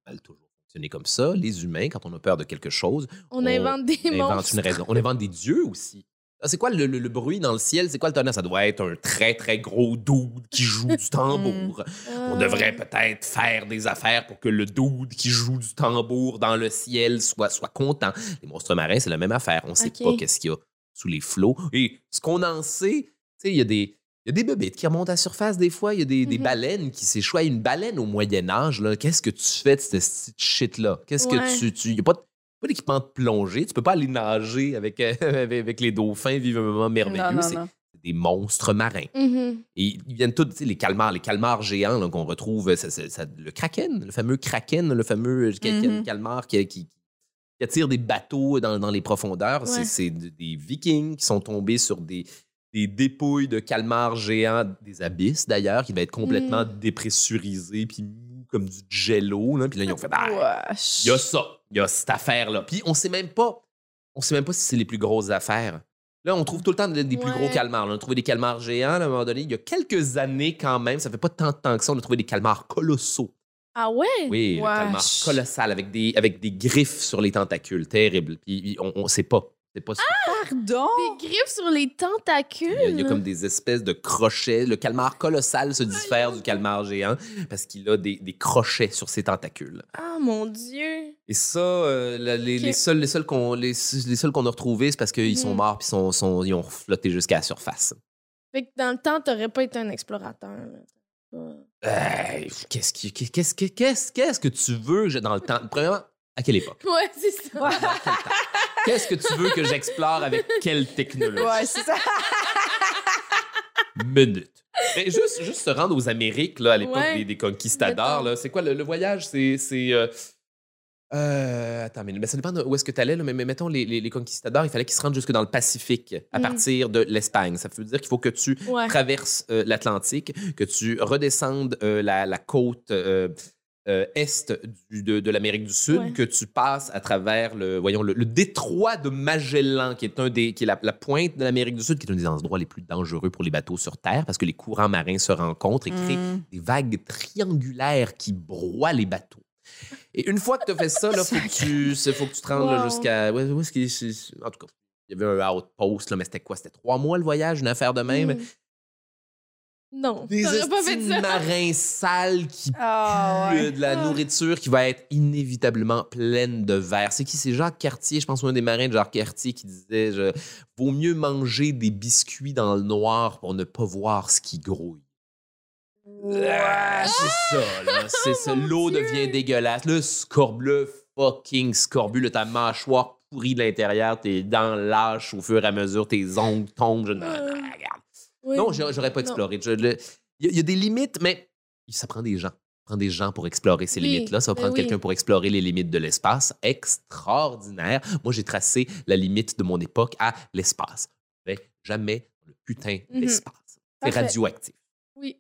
ça a toujours fonctionné comme ça. Les humains, quand on a peur de quelque chose, on, on invente des invente monstres. Une raison. On invente des dieux aussi. C'est quoi le, le, le bruit dans le ciel? C'est quoi le tonnerre? Ça doit être un très, très gros dude qui joue du tambour. On devrait peut-être faire des affaires pour que le dude qui joue du tambour dans le ciel soit, soit content. Les monstres marins, c'est la même affaire. On ne sait okay. pas qu'est-ce qu'il y a sous les flots. Et ce qu'on en sait, il y a des... Il y a des bébêtes qui remontent à la surface des fois. Il y a des, mm-hmm. des baleines qui s'échouent. Une baleine au Moyen-Âge, qu'est-ce que tu fais de cette shit-là? Qu'est-ce ouais. que tu... tu il n'y a pas, pas d'équipement de plongée. Tu peux pas aller nager avec, avec les dauphins, vivre un moment merveilleux. C'est des monstres marins. Mm-hmm. Et ils viennent tous, tu sais, les calmars, les calmars géants qu'on retrouve. Ça, ça, ça, le kraken, le fameux kraken, le fameux mm-hmm. calmar qui... qui qui attire des bateaux dans, dans les profondeurs. Ouais. C'est des Vikings qui sont tombés sur des... des dépouilles de calmars géants des abysses, d'ailleurs, qui devaient être complètement mm. dépressurisés, puis mous comme du jello. Là. Puis là, ils ont fait ah, « il y a ça, il y a cette affaire-là. » Puis on sait même pas, on sait même pas si c'est les plus grosses affaires. Là, on trouve tout le temps des, des ouais. plus gros calmars. Là. On a trouvé des calmars géants, là, à un moment donné, il y a quelques années quand même, ça fait pas tant de temps que ça, on a trouvé des calmars colossaux. Ah ouais? Oui, des calmars colossaux, avec des, avec des griffes sur les tentacules, terrible. Puis on, on sait pas. Pas ah, pardon! Des griffes sur les tentacules! Il y, a, il y a comme des espèces de crochets. Le calmar colossal se diffère ah, du calmar géant parce qu'il a des, des crochets sur ses tentacules. Ah, mon Dieu! Et ça, euh, la, les, okay. les seuls, les seuls qu'on les, les seuls qu'on a retrouvés, c'est parce qu'ils mmh. sont morts puis sont, sont, ils ont flotté jusqu'à la surface. Fait que dans le temps, t'aurais pas été un explorateur. Hey, qu'est-ce, qui, qu'est-ce, que, qu'est-ce, qu'est-ce que tu veux dans le temps? Premièrement, à quelle époque? Ouais, c'est ça! Ouais. Qu'est-ce que tu veux que j'explore avec quelle technologie? Ouais, c'est ça. Minute. Mais juste, juste se rendre aux Amériques, là, à l'époque ouais. des, des conquistadors, là, c'est quoi le, le voyage? C'est... c'est euh, euh, attends, mais, mais ça dépend de où est-ce que tu allais, là, mais, mais mettons, les, les, les conquistadors, il fallait qu'ils se rendent jusque dans le Pacifique à mm. partir de l'Espagne. Ça veut dire qu'il faut que tu ouais. traverses euh, l'Atlantique, que tu redescendes euh, la, la côte... Euh, Euh, est du, de, de l'Amérique du Sud, ouais. que tu passes à travers le, voyons, le, le détroit de Magellan, qui est, un des, qui est la, la pointe de l'Amérique du Sud, qui est un des endroits les plus dangereux pour les bateaux sur Terre, parce que les courants marins se rencontrent et créent mmh. des vagues triangulaires qui broient les bateaux. Et une fois que tu as fait ça, il faut, faut que tu te rendes wow. jusqu'à... Ouais, ouais, c'est, en tout cas, il y avait un outpost, là, mais c'était quoi? C'était trois mois le voyage, une affaire de même. Mmh. Non, des pas fait ça. marins sales qui oh, puent ouais. de la nourriture qui va être inévitablement pleine de vers. C'est qui? C'est Jacques Cartier, je pense, un des marins de Jacques Cartier qui disait je, vaut mieux manger des biscuits dans le noir pour ne pas voir ce qui grouille. Ouais. Ah, c'est ça, là. C'est ça. L'eau devient dégueulasse. Le scorbut, le fucking scorbut, ta mâchoire pourrie de l'intérieur, tes dents lâches au fur et à mesure, tes ongles tombent. Je... Euh. Oui. Non, j'aurais pas exploré. Il y, y a des limites, mais ça prend des gens. Ça prend des gens pour explorer ces oui. limites-là. Ça va prendre oui. quelqu'un pour explorer les limites de l'espace. Extraordinaire. Moi, j'ai tracé la limite de mon époque à l'espace. Mais jamais le putain mm-hmm. d'espace. C'est radioactif. Oui.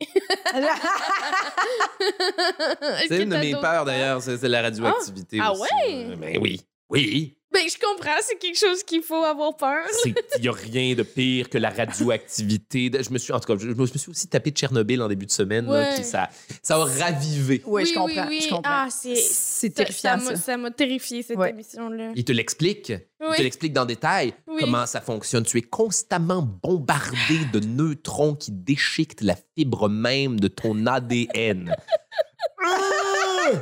C'est une de mes peurs, d'ailleurs, c'est la radioactivité ah. aussi. Ah ouais? Mais oui. Oui. Ben, je comprends, c'est quelque chose qu'il faut avoir peur. Il n'y a rien de pire que la radioactivité. Je me suis, en tout cas, je, je me suis aussi tapé de Tchernobyl en début de semaine, ouais. là, puis ça, ça a ravivé. Oui, oui, je comprends. Oui, oui. Je comprends. Ah, c'est terrifiant. Ça m'a terrifié, cette ouais. émission-là. Il te l'explique. Oui. Il te l'explique dans détail oui. comment ça fonctionne. Tu es constamment bombardé de neutrons qui déchiquetent la fibre même de ton A D N. ah!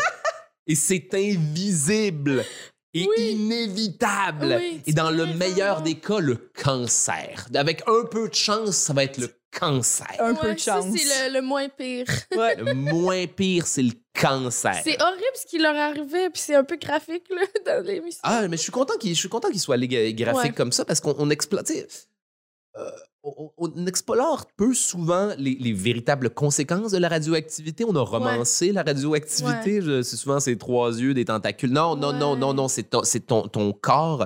Et c'est invisible. Et oui. inévitable. Oui, et dans le meilleur ça. des cas, le cancer. Avec un peu de chance, ça va être le cancer. Un ouais, peu de chance. C'est le, le moins pire. Ouais. Le moins pire, c'est le cancer. C'est horrible ce qui leur arrivait, puis c'est un peu graphique là, dans l'émission. Ah, mais je suis content qu'il qu soit graphique ouais. comme ça, parce qu'on exploite... Euh, on, on explore peu souvent les, les véritables conséquences de la radioactivité. On a romancé ouais. la radioactivité. Ouais. C'est souvent ces trois yeux, des tentacules. Non, non, ouais. non, non, non, c'est ton, ton, ton corps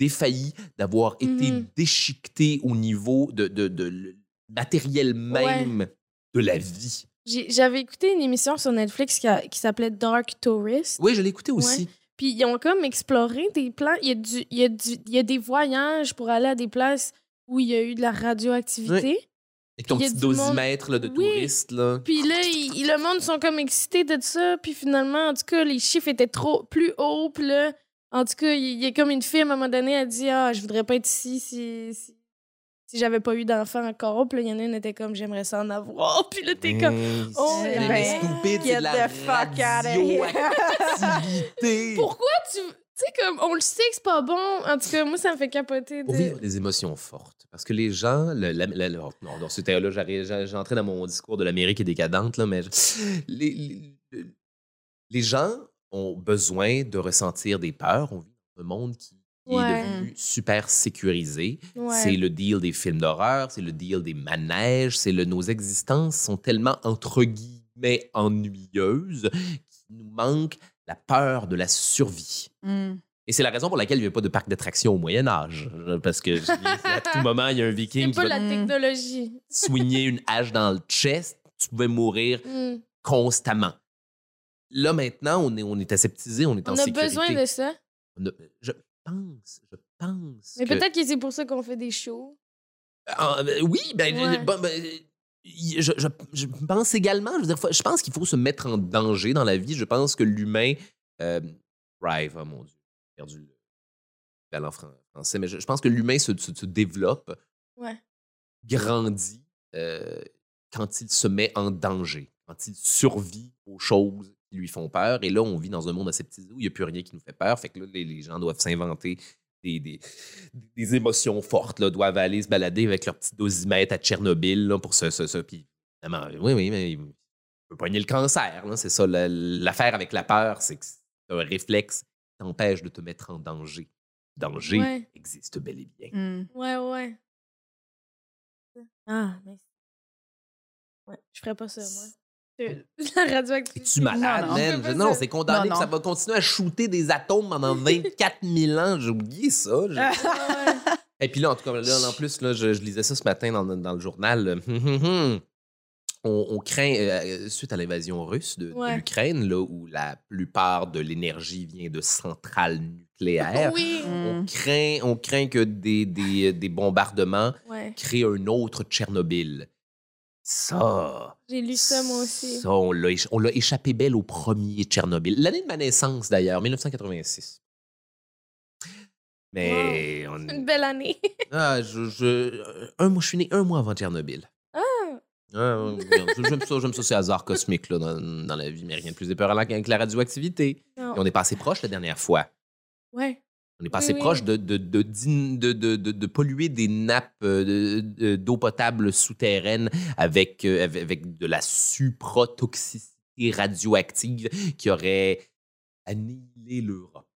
défailli d'avoir mm-hmm. été déchiqueté au niveau de, de, de, de le matériel même ouais. de la vie. J'avais écouté une émission sur Netflix qui, qui s'appelait Dark Tourist. Oui, je l'ai écouté aussi. Ouais. Puis ils ont comme exploré des plans. Il y a du, il y a du, il y a des voyages pour aller à des places où il y a eu de la radioactivité. Oui. Et ton petit dosimètre monde... là, de oui. touriste. Là. Puis là, il, le monde sont comme excités de ça. Puis finalement, en tout cas, les chiffres étaient trop plus hauts. Puis là, en tout cas, il y a comme une fille, à un moment donné, elle dit « Ah, je voudrais pas être ici si, si Si j'avais pas eu d'enfant encore, puis il y en a une était comme j'aimerais ça en avoir, puis là t'es comme oh ben, ben stupide, get the fuck out of here. Pourquoi tu tu sais comme on le sait que c'est pas bon, en tout cas moi ça me fait capoter de... Pour vivre des émotions fortes, parce que les gens le, la, la, non dans ce terme là j'entrais dans mon discours de l'Amérique est décadente là, mais je... les, les les gens ont besoin de ressentir des peurs. On vit dans un monde qui Il ouais. est devenu super sécurisé. Ouais. C'est le deal des films d'horreur, c'est le deal des manèges, c'est le nos existences sont tellement entre guillemets ennuyeuses qu'il nous manque la peur de la survie. Mm. Et c'est la raison pour laquelle il n'y avait pas de parc d'attractions au Moyen-Âge. Parce que à tout moment, il y a un viking qui va te soigner une hache dans le chest. Tu pouvais mourir mm. constamment. Là, maintenant, on est, on est aseptisé, on est on en sécurité. On a besoin de ça. On a, je, Je pense, je pense. Mais que... peut-être que c'est pour ça qu'on fait des shows. Ah, ben, oui, ben, ouais. ben, ben je, je, je pense également. Je, veux dire, je pense qu'il faut se mettre en danger dans la vie. Je pense que l'humain. Euh, thrive, oh mon Dieu, j'ai perdu le talent français, mais je, je pense que l'humain se, se, se développe, ouais. grandit euh, quand il se met en danger, quand il survit aux choses qui lui font peur. Et là, on vit dans un monde aseptisé où il n'y a plus rien qui nous fait peur. Fait que là, les, les gens doivent s'inventer des, des, des émotions fortes, là, doivent aller se balader avec leur petit dosimètre à Tchernobyl là, pour ça, ça, ça. Puis, oui, oui, mais il peut pogner le cancer. Là, c'est ça. La, l'affaire avec la peur, c'est que c'est un réflexe qui t'empêche de te mettre en danger. Le danger ouais. existe bel et bien. Mm. Ouais, ouais. Ah, mais... Ouais, je ferais pas ça, moi. La radioactivité. Es-tu malade, man? Non, non, non, c'est condamné. Non, non. Ça va continuer à shooter des atomes pendant vingt-quatre mille ans. J'ai oublié ça. Et puis là, en tout cas, là, en plus, là, je, je lisais ça ce matin dans, dans le journal. On, on craint, euh, suite à l'invasion russe de, ouais. de l'Ukraine, là, où la plupart de l'énergie vient de centrales nucléaires, oui. on, craint, on craint que des, des, des bombardements ouais. créent un autre Tchernobyl. Ça... J'ai lu ça, moi aussi. Ça, on l'a écha- on l'a échappé belle au premier Tchernobyl. L'année de ma naissance, d'ailleurs, dix-neuf cent quatre-vingt-six. Mais... Wow. On... Une belle année. ah, je, je... Un mois, je suis né un mois avant Tchernobyl. Ah! ah j'aime ça, j'aime ça, ces hasards cosmiques là, dans, dans la vie, mais rien de plus épeurant que la radioactivité. Non. Et on est passé proche la dernière fois. Ouais. On est passé oui, proche oui. De, de, de, de, de, de, de polluer des nappes de, de, d'eau potable souterraine avec, avec de la supratoxicité radioactive qui aurait annihilé l'Europe.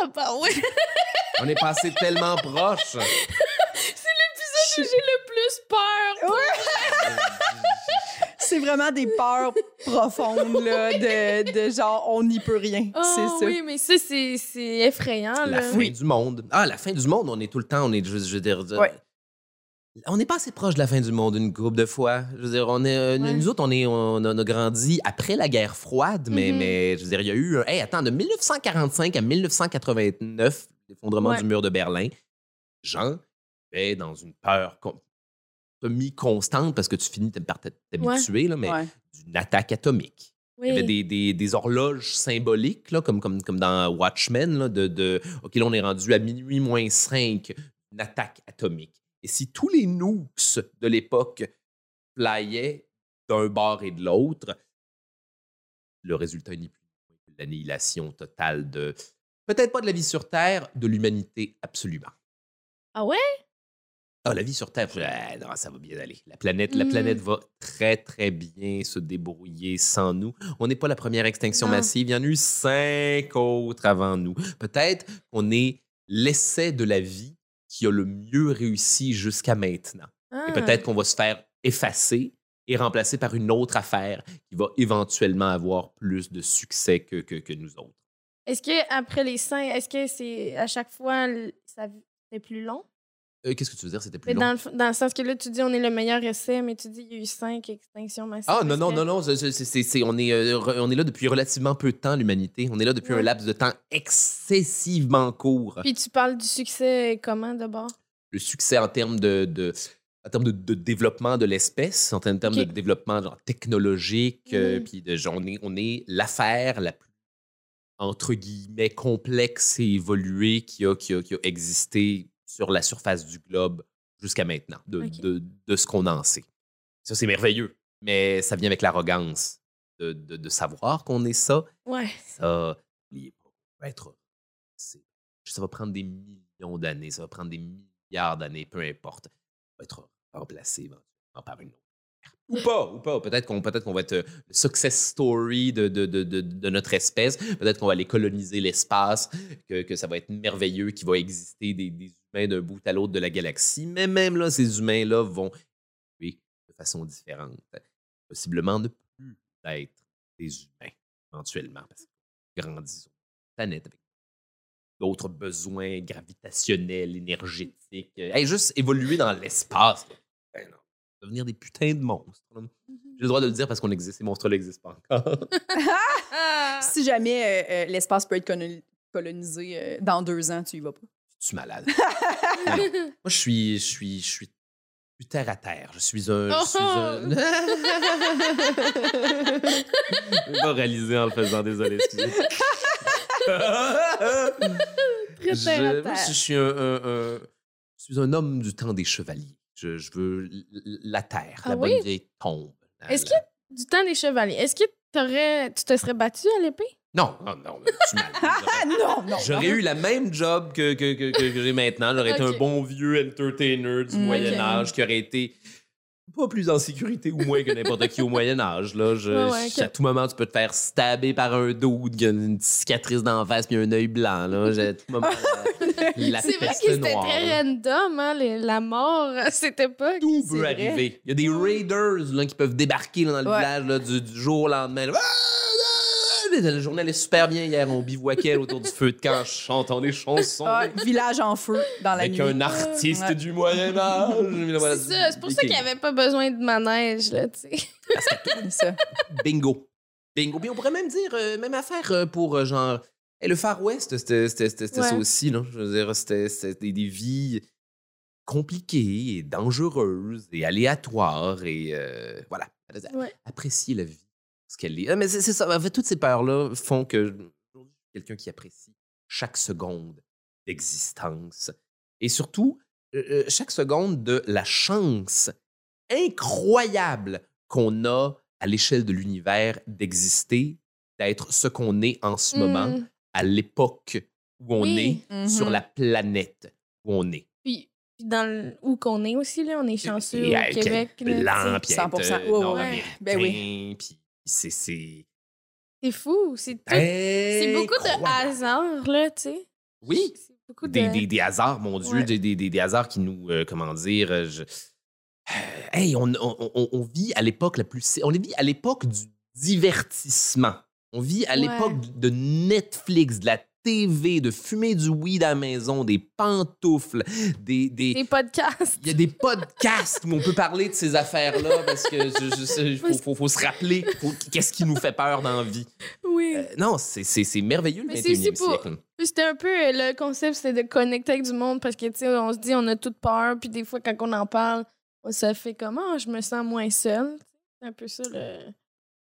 Ah bah oui! On est passé tellement proche! C'est l'épisode Je... où j'ai le plus peur! Ouais. C'est vraiment des peurs profondes, là, de, de genre « on n'y peut rien oh, », c'est ça. Oui, mais ça, c'est, c'est effrayant. Là. La fin oui. du monde. Ah, la fin du monde, on est tout le temps, on est, je, je veux dire... Ouais. On n'est pas assez proche de la fin du monde une couple de fois. Je veux dire, on est, ouais. nous autres, on, est, on, on a grandi après la guerre froide, mais, mm-hmm. mais je veux dire, il y a eu... Un, hey, attends, de mille neuf cent quarante-cinq à mille neuf cent quatre-vingt-neuf, l'effondrement ouais. du mur de Berlin, Jean est dans une peur... semi-constante, parce que tu finis par t'habituer, ouais, là, mais ouais. d'une attaque atomique. Oui. Il y avait des, des, des horloges symboliques, là, comme, comme, comme dans Watchmen, là, de, de « OK, là, on est rendu à minuit moins cinq, une attaque atomique. » Et si tous les nooks de l'époque playaient d'un bord et de l'autre, le résultat n'est plus que l'annihilation totale de... Peut-être pas de la vie sur Terre, de l'humanité absolument. Ah ouais? Ah, la vie sur Terre, ah, non, ça va bien aller. La planète, mm. la planète va très, très bien se débrouiller sans nous. On n'est pas la première extinction non. massive. Il y en a eu cinq autres avant nous. Peut-être qu'on est l'essai de la vie qui a le mieux réussi jusqu'à maintenant. Ah. Et peut-être qu'on va se faire effacer et remplacer par une autre affaire qui va éventuellement avoir plus de succès que, que, que nous autres. Est-ce qu'après les cinq, est-ce que c'est à chaque fois, ça c'est plus long? Euh, qu'est-ce que tu veux dire? C'était plus long. Dans le, dans le sens que là, tu dis on est le meilleur essai, mais tu dis il y a eu cinq extinctions massives. Ah non, non, non, non. C'est, c'est, c'est, c'est, on, est, euh, on est là depuis relativement peu de temps, l'humanité. On est là depuis ouais. un laps de temps excessivement court. Puis tu parles du succès comment, d'abord? Le succès en termes de... de en termes de, de développement de l'espèce, en termes okay. de développement genre, technologique, mm. euh, puis de, genre, on est, on est l'affaire la plus, entre guillemets, complexe et évoluée qui a, qui a, qui a existé sur la surface du globe jusqu'à maintenant, de, okay. de, de ce qu'on en sait. Ça, c'est merveilleux, mais ça vient avec l'arrogance de, de, de savoir qu'on est ça. Ouais. Ça, être, c'est, ça va prendre des millions d'années, ça va prendre des milliards d'années, peu importe. On va être remplacé par une autre. Ou pas, ou pas. Peut-être qu'on, peut-être qu'on va être le success story de, de, de, de, de notre espèce. Peut-être qu'on va aller coloniser l'espace, que, que ça va être merveilleux, qu'il va exister des, des humains d'un bout à l'autre de la galaxie. Mais même là, ces humains-là vont évoluer de façon différente. Possiblement ne plus être des humains, éventuellement, parce qu'ils grandissent sur la planète avec d'autres besoins gravitationnels, énergétiques. Hey, juste évoluer dans l'espace. Ben non. Devenir des putains de monstres. J'ai le droit de le dire parce qu'on existe. Ces monstres-là n'existent pas encore. Si jamais euh, euh, l'espace peut être colonisé euh, dans deux ans, tu y vas pas. Je suis malade. Alors, moi, je suis, je suis, je suis, je suis terre à terre. Je suis un. Je suis un... Je vais pas réaliser en le faisant. Désolé, excusez. je, moi, je suis un, un, un, je suis un homme du temps des chevaliers. Je, je veux la terre, ah la oui? bonne vieille tombe. Est-ce la... que, du temps des chevaliers, est-ce que t'aurais, tu te serais battu à l'épée? Non, non, non. Tu non, non J'aurais non. eu la même job que, que, que, que j'ai maintenant. J'aurais okay. été un bon vieux entertainer du mm, Moyen-Âge okay. qui aurait été pas plus en sécurité ou moins que n'importe qui au Moyen-Âge. Là. Je, oh, ouais, okay. À tout moment, tu peux te faire stabber par un dude qui a une cicatrice dans la face puis un œil blanc. Là. À tout moment... La c'est vrai que c'était très random, hein, les, la mort à cette époque. Tout peut vrai. Arriver. Il y a des raiders là, qui peuvent débarquer là, dans le ouais. village là, du, du jour au lendemain. Là. La journée allait super bien hier. On bivouaquait autour du feu de camp, chantant des chansons. Ah, village en feu dans la avec nuit. Avec un artiste ouais. du Moyen-Âge. C'est, ça, c'est pour ça qu'il n'y avait pas besoin de manège. Là, tu sais. Parce que tout ça. Bingo. Bingo. Puis on pourrait même dire, euh, même affaire euh, pour euh, genre... Et le Far West, c'était, c'était, c'était, c'était ouais. ça aussi, là. Je veux dire, c'était, c'était des vies compliquées et dangereuses et aléatoires et euh, voilà. Ouais. Apprécier la vie, ce qu'elle est. Mais c'est, c'est ça. En fait, toutes ces peurs-là font que je suis quelqu'un qui apprécie chaque seconde d'existence et surtout euh, chaque seconde de la chance incroyable qu'on a à l'échelle de l'univers d'exister, d'être ce qu'on est en ce mm. moment. À l'époque où on oui. est, mm-hmm. sur la planète où on est. Puis, puis dans le, où qu'on est aussi, là, on est chanceux et, au Québec. Blanc, puis cent pour cent oh, ouais. ben oui. Puis c'est, c'est... c'est fou. C'est, tout, c'est beaucoup de hasard, là, tu sais. Oui, c'est beaucoup des, de... des, des hasards, mon Dieu, ouais. des, des, des, des hasards qui nous... Euh, comment dire... Je... Hey, on, on, on, on vit à l'époque la plus... On vit à l'époque du divertissement. On vit à ouais. l'époque de Netflix, de la T V, de fumer du weed à la maison, des pantoufles, des... Des, des podcasts. Il y a des podcasts où on peut parler de ces affaires-là parce que il faut, faut, faut se rappeler faut, qu'est-ce qui nous fait peur dans la vie. Oui. Euh, non, c'est, c'est, c'est merveilleux le vingt et unième siècle. C'était un peu... Le concept, c'était de connecter avec du monde parce que, tu sais, on se dit on a toute peur puis des fois, quand on en parle, ça fait comme « Ah, je me sens moins seule. » C'est un peu ça, le... On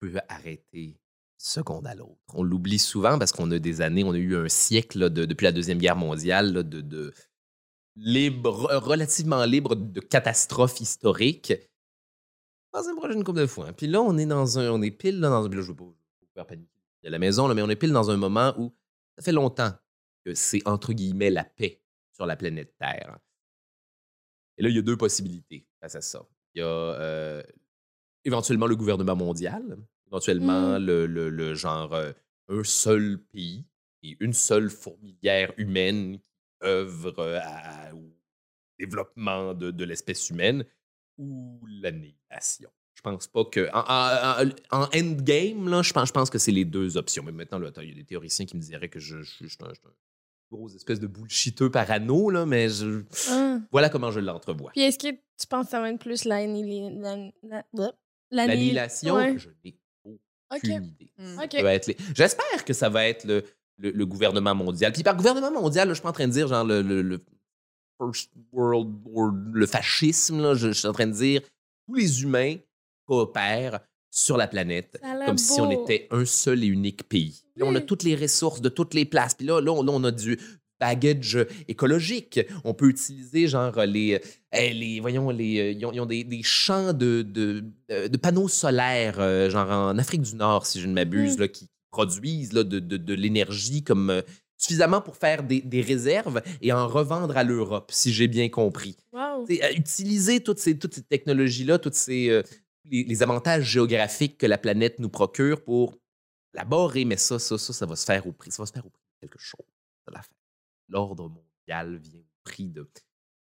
peut arrêter... seconde à l'autre. On l'oublie souvent parce qu'on a des années, on a eu un siècle là, de, depuis la Deuxième Guerre mondiale là, de, de libre, relativement libre de catastrophes historiques. On s'est projeté une couple de fois. Hein. Puis là, on est dans un, on est pile là, dans un, là, je veux pas vous faire paniquer à la maison, là, mais on est pile dans un moment où ça fait longtemps que c'est entre guillemets la paix sur la planète Terre. Et là, il y a deux possibilités face à ça. Il y a euh, éventuellement le gouvernement mondial. Éventuellement, mm. le, le, le genre euh, un seul pays et une seule fourmilière humaine qui œuvre euh, à, au développement de, de l'espèce humaine ou l'annihilation. Je pense pas que... En, en, en endgame, là, je, pense, je pense que c'est les deux options. Mais maintenant, il y a des théoriciens qui me diraient que je suis un gros espèce de bullshiteux parano, là, mais je, mm. voilà comment je l'entrevois. Puis est-ce que tu penses ça va être plus l'annihilation? L'annihilation, ouais. je n'ai aucune okay. idée. Mm. Okay. Ça va être les... J'espère que ça va être le, le, le gouvernement mondial. Puis par gouvernement mondial, là, je suis pas en train de dire genre le, le, le First World War, le fascisme. Là. Je, je suis en train de dire tous les humains coopèrent sur la planète comme beau. Si on était un seul et unique pays. Oui. Là, on a toutes les ressources de toutes les places. Puis là, là, on, là on a du bagage écologique. On peut utiliser, genre, les... les voyons, les, ils ont, ils ont des, des champs de, de, de panneaux solaires, genre en Afrique du Nord, si je ne m'abuse, mmh. là, qui produisent là, de, de, de l'énergie comme... suffisamment pour faire des, des réserves et en revendre à l'Europe, si j'ai bien compris. Wow. Utiliser toutes ces, toutes ces technologies-là, tous ces, euh, les, les avantages géographiques que la planète nous procure pour l'aborder, mais ça, ça, ça, ça va se faire au prix. Ça va se faire au prix de quelque chose. L'ordre mondial vient au prix de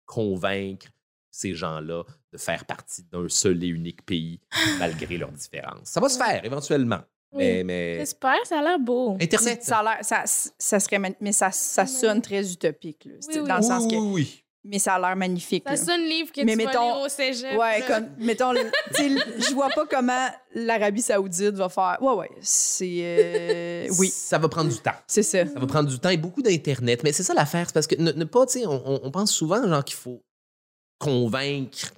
convaincre ces gens-là de faire partie d'un seul et unique pays malgré leurs différences. Ça va se faire éventuellement. Mais, mais... J'espère, ça a l'air beau. Internet. Ça, a l'air, ça, ça serait, mais ça, ça sonne très utopique. Là, oui, oui. Dans le sens que, oui. Mais ça a l'air magnifique. Ça là. Sonne livre que mais tu mettons, vas lire au cégep. Ouais, comme, mettons, je vois pas comment l'Arabie Saoudite va faire. Ouais, ouais, c'est. Euh, oui. Ça va prendre du temps. C'est ça. Ça va prendre du temps et beaucoup d'Internet. Mais c'est ça l'affaire. C'est parce que ne, ne pas, tu sais, on, on pense souvent genre, qu'il faut convaincre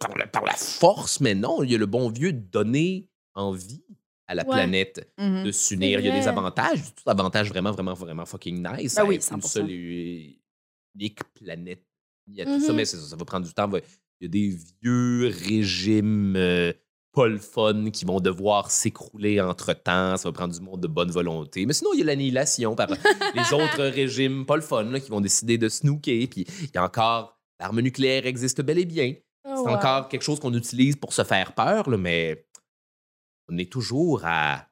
par la, par la force, mais non, il y a le bon vieux de donner envie à la ouais. planète mm-hmm. de s'unir. Il y a des avantages, tout avantage vraiment, vraiment, vraiment fucking nice. Ben oui, une seule et unique planète. Il y a mm-hmm. tout ça, mais ça, ça va prendre du temps. Il y a des vieux régimes euh, pas le fun qui vont devoir s'écrouler entre-temps. Ça va prendre du monde de bonne volonté. Mais sinon, il y a l'annihilation par les autres régimes pas le fun là, qui vont décider de snooker. Puis il y a encore... L'arme nucléaire existe bel et bien. Oh, c'est wow. encore quelque chose qu'on utilise pour se faire peur, là, mais... On est toujours à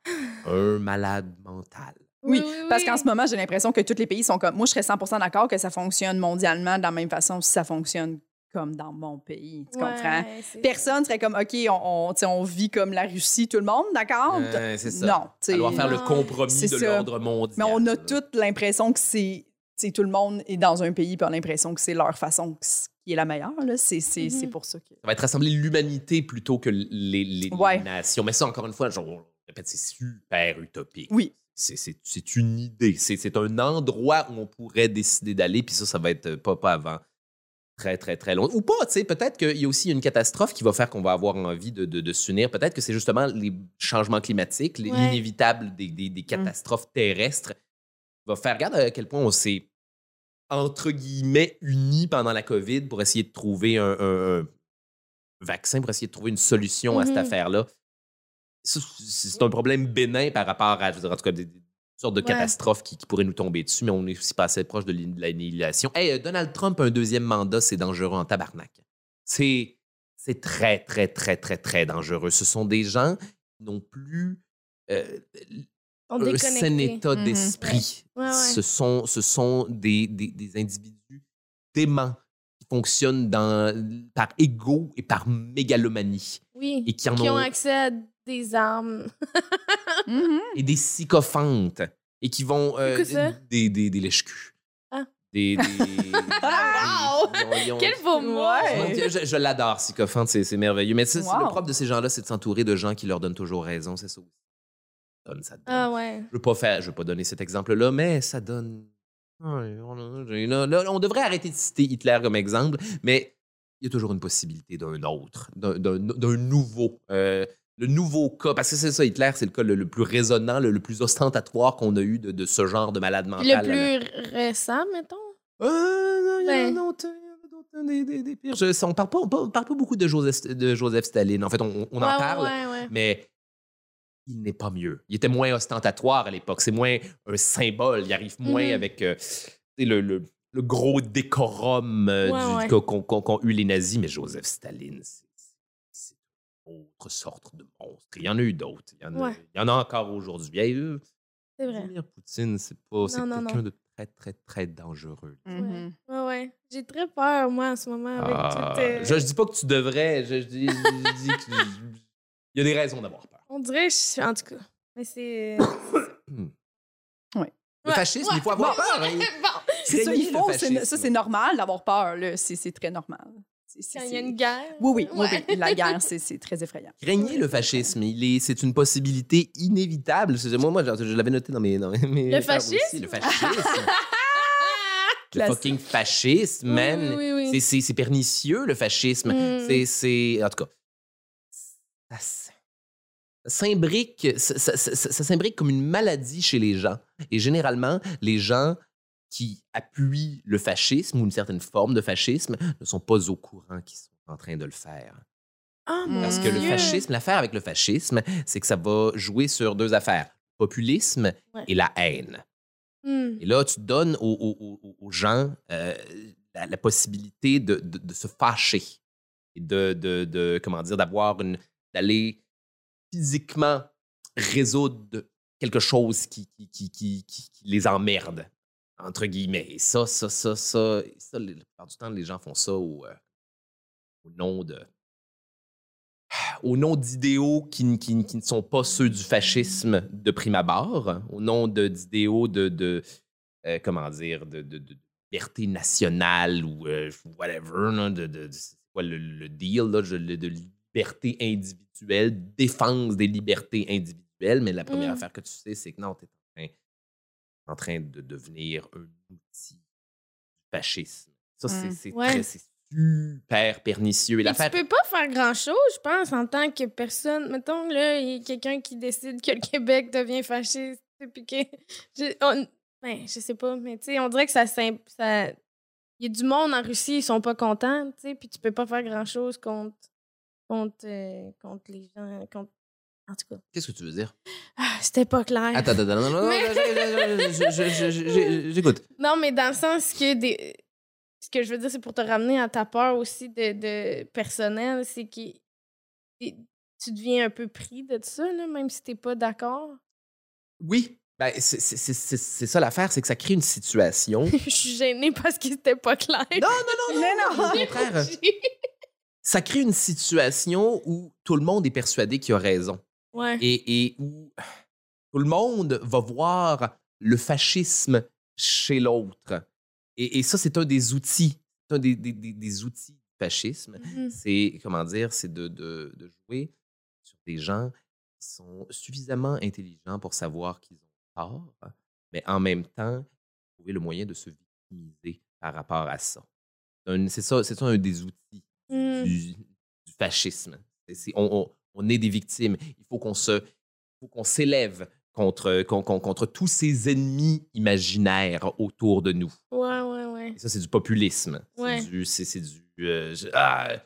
un malade mental. Oui, parce qu'en ce moment, j'ai l'impression que tous les pays sont comme... Moi, je serais cent pour cent d'accord que ça fonctionne mondialement de la même façon si ça fonctionne comme dans mon pays. Tu ouais, comprends? Personne serait comme, OK, on, on, on vit comme la Russie, tout le monde, d'accord? Euh, c'est ça. Non. On doit faire non. le compromis de ça. L'ordre mondial. Mais on a toute l'impression que c'est... Tout le monde est dans un pays et on a l'impression que c'est leur façon... qui est la meilleure, là. C'est, c'est, mm-hmm. c'est pour ça que... Ça va être rassembler l'humanité plutôt que les, les ouais. nations. Mais ça, encore une fois, genre, on répète, c'est super utopique. Oui. C'est, c'est, c'est une idée. C'est, c'est un endroit où on pourrait décider d'aller, puis ça, ça va être pas, pas avant très, très, très long. Ou pas, tu sais, peut-être qu'il y a aussi une catastrophe qui va faire qu'on va avoir envie de, de, de s'unir. Peut-être que c'est justement les changements climatiques, les, ouais. l'inévitable des, des, des catastrophes mm. terrestres qui va faire... Regarde à quel point on s'est... entre guillemets, unis pendant la COVID pour essayer de trouver un, un, un vaccin, pour essayer de trouver une solution mm-hmm. à cette affaire-là. C'est, c'est un problème bénin par rapport à, je veux dire, en tout cas, des, des sortes de ouais. catastrophes qui, qui pourraient nous tomber dessus, mais on est aussi pas assez proche de l'annihilation. Hey, Donald Trump, un deuxième mandat, c'est dangereux en tabarnak. C'est, c'est très, très, très, très, très dangereux. Ce sont des gens qui n'ont plus... Euh, un sain état mmh. d'esprit. Ouais, ouais. Ce sont, ce sont des, des, des individus déments qui fonctionnent dans, par égo et par mégalomanie. Oui, et qui, en qui ont... ont accès à des armes. mmh. Et des sycophantes. Et qui vont... Euh, des des, des lèche-culs. Ah. Des... des, des wow! Ils ont, ils ont, Quel beau mot! Ouais. Je, je l'adore, sycophante, c'est, c'est merveilleux. Mais c'est, wow. c'est le propre de ces gens-là, c'est de s'entourer de gens qui leur donnent toujours raison, c'est ça aussi. Ça donne. Ah ouais. Je veux pas faire, je veux pas donner cet exemple-là, mais ça donne. On devrait arrêter de citer Hitler comme exemple, mais il y a toujours une possibilité d'un autre, d'un, d'un, d'un nouveau, euh, le nouveau cas, parce que c'est ça, Hitler, c'est le cas le, le plus résonnant, le, le plus ostentatoire qu'on a eu de, de ce genre de malade mental. Le plus récent, mettons. Euh, non, il y a un autre. Des, des, des pires. Je, on parle pas, on parle pas beaucoup de Joseph, de Joseph Staline. En fait, on, on en ouais, parle, ouais, ouais. mais. Il n'est pas mieux. Il était moins ostentatoire à l'époque. C'est moins un symbole. Il arrive moins mm-hmm. avec euh, le, le, le gros décorum euh, ouais, du, ouais. Qu'ont, qu'ont, qu'ont eu les nazis. Mais Joseph Staline, c'est, c'est une autre sorte de monstre. Il y en a eu d'autres. Il y en a, ouais. il y en a encore aujourd'hui. Hey, euh, c'est vrai. Vladimir Poutine, c'est, pas, c'est non, quelqu'un non, non. de très, très, très dangereux. Mm-hmm. Ouais, ouais. J'ai très peur, moi, en ce moment. Avec ah, tout, euh... je, je dis pas que tu devrais. Je, je, dis, je dis que... Je, il y a des raisons d'avoir peur. On dirait, je... en tout cas. Mais c'est. c'est... ouais. Le fascisme, ouais. il faut avoir ouais. peur. Hein. Bon. C'est ça, il faut. C'est, ça, c'est normal d'avoir peur. Là. C'est, c'est très normal. C'est, c'est, Quand c'est... il y a une guerre. Oui, oui. Ouais. oui, oui. La guerre, c'est, c'est très effrayant. Craignez le fascisme. Il est, c'est une possibilité inévitable. Moi, moi je, je l'avais noté dans mes. Dans mes le fascisme? Aussi, le fascisme. Le fucking fascisme, man. Oui, oui, oui, oui. C'est, c'est, c'est pernicieux, le fascisme. Mm. C'est, c'est. En tout cas. Ça s'imbrique, ça, ça, ça, ça, ça s'imbrique comme une maladie chez les gens. Et généralement, les gens qui appuient le fascisme ou une certaine forme de fascisme ne sont pas au courant qu'ils sont en train de le faire. Oh, Parce que Dieu. le fascisme, l'affaire avec le fascisme, c'est que ça va jouer sur deux affaires, le populisme ouais. et la haine. Mm. Et là, tu donnes aux, aux, aux gens euh, la, la possibilité de, de, de se fâcher et de, de, de comment dire, d'avoir une, d'aller physiquement résoudre quelque chose qui, qui, qui, qui, qui, qui les emmerde, entre guillemets. Et ça, ça, ça, ça, ça, la plupart du temps, les gens font ça au, euh, au nom de... au nom d'idéaux qui, qui, qui ne sont pas ceux du fascisme de prime abord, au nom de, d'idéaux de, de euh, comment dire, de, de, de liberté nationale ou euh, whatever, là, de, de, c'est quoi le, le deal, là, je, de liberté individuelle, défense des libertés individuelles, mais la première mm. affaire que tu sais, c'est que non, t'es en train, en train de devenir un outil fasciste. Ça, ouais. c'est, c'est ouais. très... C'est, super pernicieux. Et l'affaire... Tu peux pas faire grand-chose, je pense, en tant que personne. Mettons, là, il y a quelqu'un qui décide que le Québec devient fasciste, puis que... Je, on... ben, je sais pas, mais tu sais, on dirait que ça... ça... Il y a du monde en Russie, ils sont pas contents, tu sais, puis tu peux pas faire grand-chose contre... Contre, euh, contre les gens... Contre... En tout cas. Qu'est-ce que tu veux dire? Ah, c'était pas clair. Attends, attends, non, non, mais... non, j'écoute. Non, mais dans le sens que des... Ce que je veux dire, c'est pour te ramener à ta peur aussi de, de personnel, c'est que tu deviens un peu pris de ça, là, même si tu n'es pas d'accord. Oui. Ben, c'est, c'est, c'est, c'est ça l'affaire, c'est que ça crée une situation. Je suis gênée parce que c'était pas clair. Non, non, non, non, non, non, non, au contraire. Ça crée une situation où tout le monde est persuadé qu'il a raison. Ouais. Et, et où tout le monde va voir le fascisme chez l'autre. Et, et ça, c'est un des outils, un des, des, des, des outils du fascisme. Mm-hmm. C'est, comment dire, c'est de, de, de jouer sur des gens qui sont suffisamment intelligents pour savoir qu'ils ont tort, mais en même temps, trouver le moyen de se victimiser par rapport à ça. C'est, un, c'est, ça, c'est ça un des outils mm. du, du fascisme. C'est, c'est, on, on, on est des victimes. Il faut qu'on, se, faut qu'on s'élève contre, contre, contre tous ces ennemis imaginaires autour de nous. Ouais, ouais, ouais. Et ça, c'est du populisme. Ouais. C'est du... C'est, c'est du euh, je, ah,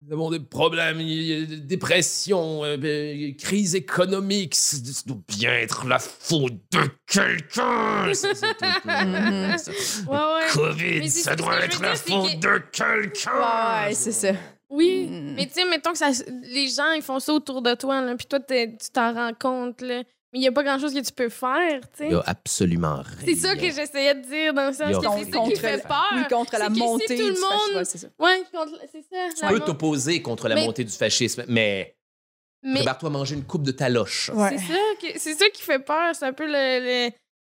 nous avons des problèmes, dépression, euh, crise économique, ça doit bien être la faute de quelqu'un. Ça, c'est tout, mm-hmm. ça. Ouais, ouais. COVID, c'est, ça doit être la faute que... de quelqu'un. Ouais, ouais, c'est ça. Oui, mm. mais tu sais, mettons que ça, les gens, ils font ça autour de toi, là, puis toi, tu t'en rends compte, là. Mais il n'y a pas grand-chose que tu peux faire, tu sais. Il n'y a absolument rien. C'est ça que j'essayais de dire, dans le sens que c'est ça qui fait peur. Oui, contre la montée du fascisme. Oui, c'est ça. Tu peux t'opposer contre la montée du fascisme, mais... Prépare-toi à manger une coupe de taloche. Ouais. C'est, c'est ça qui fait peur. C'est un peu le...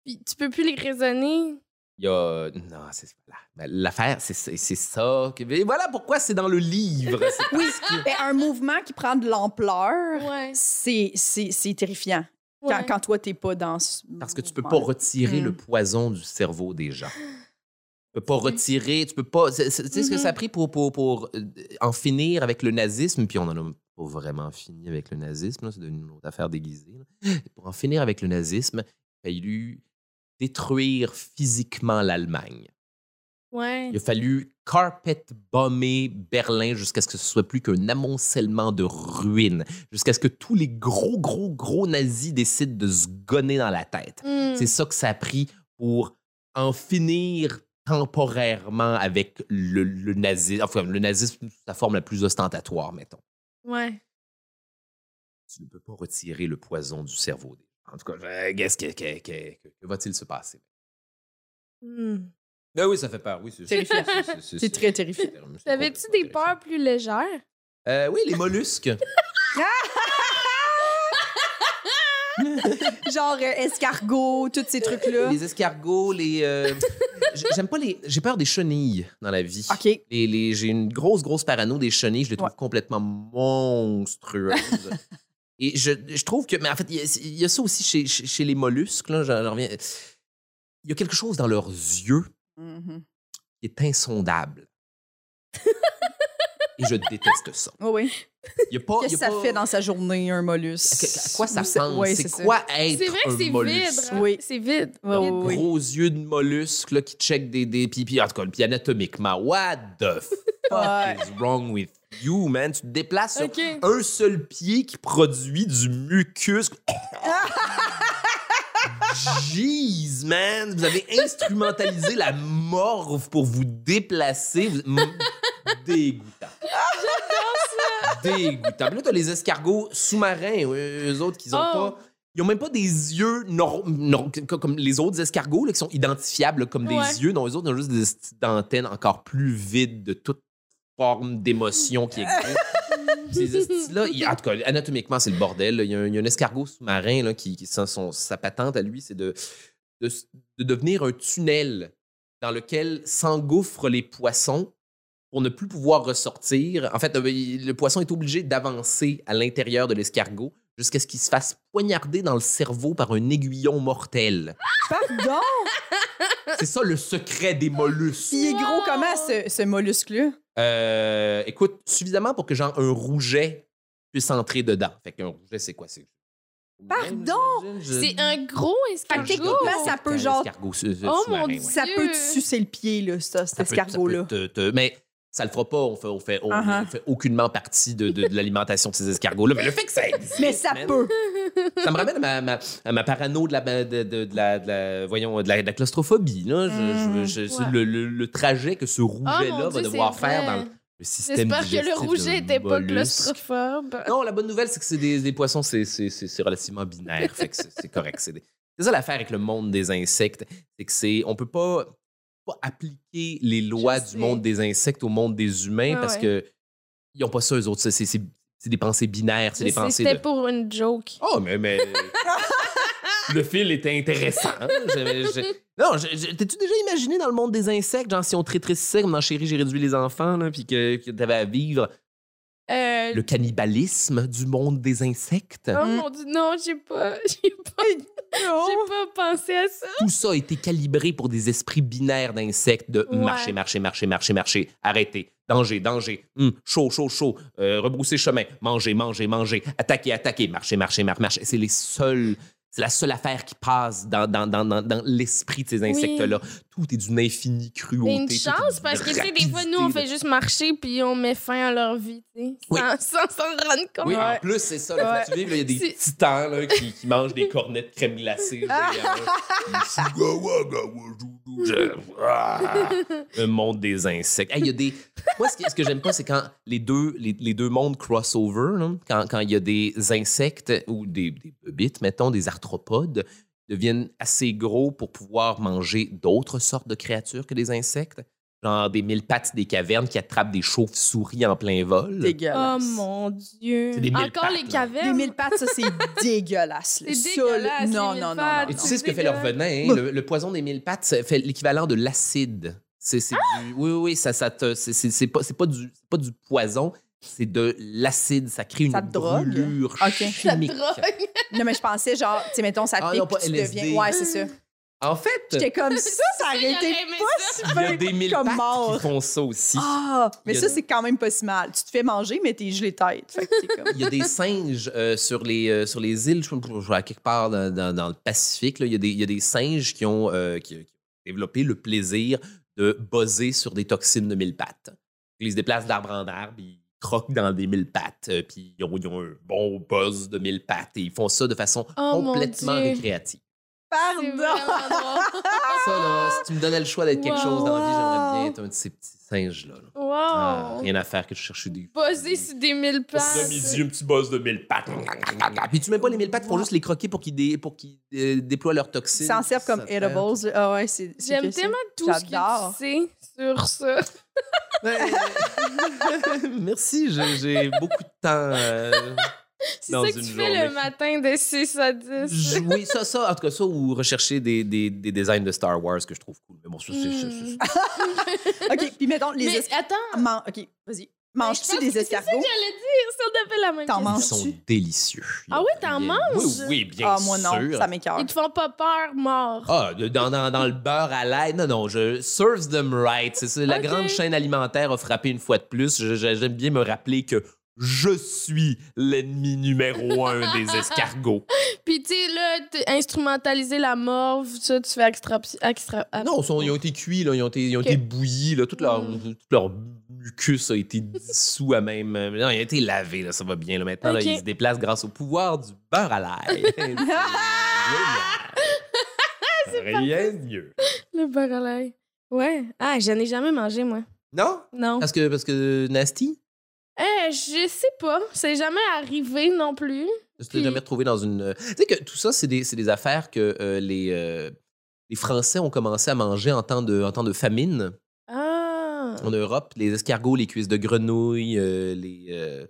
le... Tu peux plus les raisonner. Il y a... Non, c'est voilà. L'affaire, c'est, c'est, c'est ça. Et voilà pourquoi c'est dans le livre. C'est oui, que... un mouvement qui prend de l'ampleur, ouais. c'est, c'est, c'est terrifiant. Quand, quand toi, t'es pas dans... Ce... Parce que tu peux pas retirer mm. le poison du cerveau des gens. Tu peux pas retirer, tu peux pas... Tu sais mm-hmm. ce que ça a pris pour, pour, pour en finir avec le nazisme, puis on en a pas vraiment fini avec le nazisme, là, c'est devenu une autre affaire déguisée. Pour en finir avec le nazisme, il a fallu détruire physiquement l'Allemagne. Ouais. Il a fallu carpet-bomber Berlin jusqu'à ce que ce soit plus qu'un amoncellement de ruines, jusqu'à ce que tous les gros, gros, gros nazis décident de se gonner dans la tête. Mm. C'est ça que ça a pris pour en finir temporairement avec le, le nazisme. Enfin, le nazisme, sa forme la plus ostentatoire, mettons. Ouais. Tu ne peux pas retirer le poison du cerveau. En tout cas, qu'est-ce que, que, que, que, que va-t-il se passer? Mm. Ben oui, ça fait peur, oui. C'est, c'est, c'est, c'est, c'est, c'est, c'est très terrifiant. T'avais-tu des terrifiant. peurs plus légères? Euh, oui, les mollusques. Genre euh, escargots, tous ces trucs-là. Les escargots, les... Euh, j'aime pas les... J'ai peur des chenilles dans la vie. OK. Les, les, j'ai une grosse, grosse parano des chenilles. Je les trouve ouais. complètement monstrueuses. Et je, je trouve que... Mais en fait, il y, y a ça aussi chez, chez, chez les mollusques. Là, j'en reviens. Il y a quelque chose dans leurs yeux. Mm-hmm. Qui est insondable. et je déteste ça. Oh oui. Qu'est-ce que ça pas... fait dans sa journée, un mollusque? À quoi ça ressemble? Oui, c'est quoi ça. Être c'est vrai que un mollusque? Vide, hein? Oui. C'est vide. Oui, oui. Gros yeux de mollusque là, qui check des... des pipi, en tout cas, puis anatomiquement, what the fuck is wrong with you, man? Tu te déplaces okay. sur un seul pied qui produit du mucus. Jeez, man! Vous avez instrumentalisé la morve pour vous déplacer. Dégoûtant. J'adore ça! Dégoûtant. Là, t'as les escargots sous-marins, eux autres, qui ont oh. pas... Ils n'ont même pas des yeux nor... Nor... comme les autres escargots, là, qui sont identifiables comme ouais. des yeux. Non, les autres, ils ont juste des petites antennes encore plus vides de toute forme d'émotion qui existe. Ces là il, en tout cas, anatomiquement, c'est le bordel. Il y a un, il y a un escargot sous-marin qui, qui son, sa patente à lui, c'est de, de, de devenir un tunnel dans lequel s'engouffrent les poissons pour ne plus pouvoir ressortir. En fait, le poisson est obligé d'avancer à l'intérieur de l'escargot jusqu'à ce qu'il se fasse poignarder dans le cerveau par un aiguillon mortel. Pardon? C'est ça le secret des mollusques. Il est gros comment, ce, ce mollusque-là? Euh, écoute, suffisamment pour que genre un rouget puisse entrer dedans. Fait qu'un rouget, c'est quoi? C'est... Pardon! Je... C'est un gros escargot. Techniquement, ça peut genre... Escargot, oh mon Dieu! Ouais. Ça peut te sucer le pied, là, ça, cet escargot-là. Te, te... Mais ça le fera pas. On fait, on fait, on, uh-huh. on fait aucunement partie de, de, de l'alimentation de ces escargots-là. Mais le fait que ça existe... Mais ça man. Peut! Ça me ramène à ma, ma, à ma parano de la, de, de, de la, de la, voyons, de la, de la claustrophobie. Là. Je, je, je, ouais. le, le, le trajet que ce rouget-là oh va Dieu, devoir faire vrai. Dans le système digestif. J'espère que le rouget n'était pas claustrophobe. Non, la bonne nouvelle, c'est que c'est des, des poissons, c'est, c'est, c'est, c'est relativement binaire. Fait que c'est, c'est correct. C'est, des, c'est ça l'affaire avec le monde des insectes. C'est que c'est, on peut pas, pas appliquer les lois du monde des insectes au monde des humains ah, parce ouais. que ils n'ont pas ça, eux autres. C'est, c'est, C'est des pensées binaires, c'est des pensées de... C'était pour une joke. Oh, mais... mais... le fil était intéressant. Je, je... Non, je, je... t'es-tu déjà imaginé dans le monde des insectes, genre si on traîtrissait comme dans Chérie, j'ai réduit les enfants, là, puis que, que t'avais à vivre euh... le cannibalisme du monde des insectes? Oh mon Dieu, non, j'ai pas... J'ai pas... j'ai pas pensé à ça. Tout ça a été calibré pour des esprits binaires d'insectes de ouais. marcher, marcher, marcher, marcher, marcher, arrêter. Danger, danger, mmh, chaud, chaud, chaud, euh, rebrousser chemin, manger, manger, manger, attaquer, attaquer, marcher, marcher, marcher, marcher. C'est les seuls, c'est la seule affaire qui passe dans, dans, dans, dans, dans l'esprit de ces insectes-là. Oui. Tout est d'une infinie cruauté. C'est une chance, parce que, tu sais, des fois, nous, on fait juste marcher, puis on met fin à leur vie, tu sais, oui. sans s'en rendre compte. Oui, en plus, c'est ça, là, ouais. tu vives, il y a des titans là, qui, qui mangent des cornets de crème glacée. Le monde des insectes. Hey, y a des... Moi, ce que, ce que j'aime pas, c'est quand les deux, les, les deux mondes crossover, là, quand, quand il y a des insectes ou des, des bêtes, mettons, des arthropodes, deviennent assez gros pour pouvoir manger d'autres sortes de créatures que des insectes. Genre des mille pattes des cavernes qui attrapent des chauves-souris en plein vol. Dégueulasse. Oh mon Dieu. C'est des mille Encore pattes, les cavernes. Là. Les mille pattes, ça, c'est dégueulasse. C'est ça, dégueulasse. Non, non, non, non. Et tu sais ce que fait leur venin, hein? le, le poison des mille pattes ça fait l'équivalent de l'acide. C'est, c'est ah! du, oui, oui, ça, ça te, c'est, c'est, c'est, pas, c'est, pas du, c'est pas du poison. C'est de l'acide, ça crée une ça brûlure okay. chimique. Ça drogue. Non, mais je pensais genre, tu sais, mettons, ça ah, pique, non, pas tu deviens... Ouais, c'est ça. En fait... J'étais comme ça, ça aurait été pas si peu des comme mort. Qui font ça aussi. Ah, mais ça, des... c'est quand même pas si mal. Tu te fais manger, mais t'es gelé tête. Fait que t'es comme... Il y a des singes euh, sur, les, euh, sur les îles, je crois, quelque part dans, dans, dans le Pacifique, là, il, y a des, il y a des singes qui ont, euh, qui, qui ont développé le plaisir de buzzer sur des toxines de mille pattes. Ils se déplacent d'arbre en arbre, ils croquent dans des mille pattes, euh, puis ils ont, ils ont un bon buzz de mille pattes, et ils font ça de façon oh, complètement récréative. Pardon! Ça, là, si tu me donnais le choix d'être wow. quelque chose dans la vie, j'aimerais bien être un de ces petits singes-là. Là. Wow! Ah, rien à faire que je cherche des... Bosser sur des mille pattes. Midi, un petit boss de mille pattes. Puis tu mets pas les mille pattes, il faut wow. juste les croquer pour qu'ils, dé... pour qu'ils dé... déploient leurs toxines. Ils s'en servent comme edibles. Ah ouais, c'est, c'est J'aime tellement c'est... tout J'adore. Ce que tu sais sur ça. Ouais. Merci, j'ai, j'ai beaucoup de temps... Euh... C'est ça que tu journée. Fais le matin de six à dix. Oui, ça, ça, en tout cas, ça, ou rechercher des, des, des designs de Star Wars que je trouve cool. Mais bon, ça, c'est. Mm. OK, puis mettons, les. Mais es- attends! Man- OK, vas-y. Manges-tu des escargots? C'est ce que j'allais dire, si on avait la même question. T'en manges-tu? Ils sont délicieux. Ah oui, t'en manges? Oui, oui, bien sûr. Ah, moi non, sûr. Ça m'écoeure. Ils te font pas peur, mort. Ah, dans, dans, dans le beurre à l'ail. Non, non, je serve them right. C'est la okay. grande chaîne alimentaire a frappé une fois de plus. J'aime bien me rappeler que je suis l'ennemi numéro un des escargots. Puis, tu sais, là, instrumentaliser la morve, ça, tu fais extra... extra... Non, son, ils ont été cuits, là, ils ont été, ils ont okay. été bouillis, là, toute leur... Mm. Toute leur... mucus a été dissous à même... Non, il a été lavé, là, ça va bien. Là. Maintenant, okay. là, il se déplace grâce au pouvoir du beurre à l'ail. C'est rien de mieux. Le beurre à l'ail. Ouais. Ah, j'en ai jamais mangé, moi. Non? Non. Parce que, parce que nasty? Eh, je sais pas. C'est jamais arrivé non plus. Je t'ai jamais retrouvé dans une... Tu sais que tout ça, c'est des, c'est des affaires que euh, les, euh, les Français ont commencé à manger en temps de, en temps de famine. En Europe, les escargots, les cuisses de grenouille, euh, les. Euh,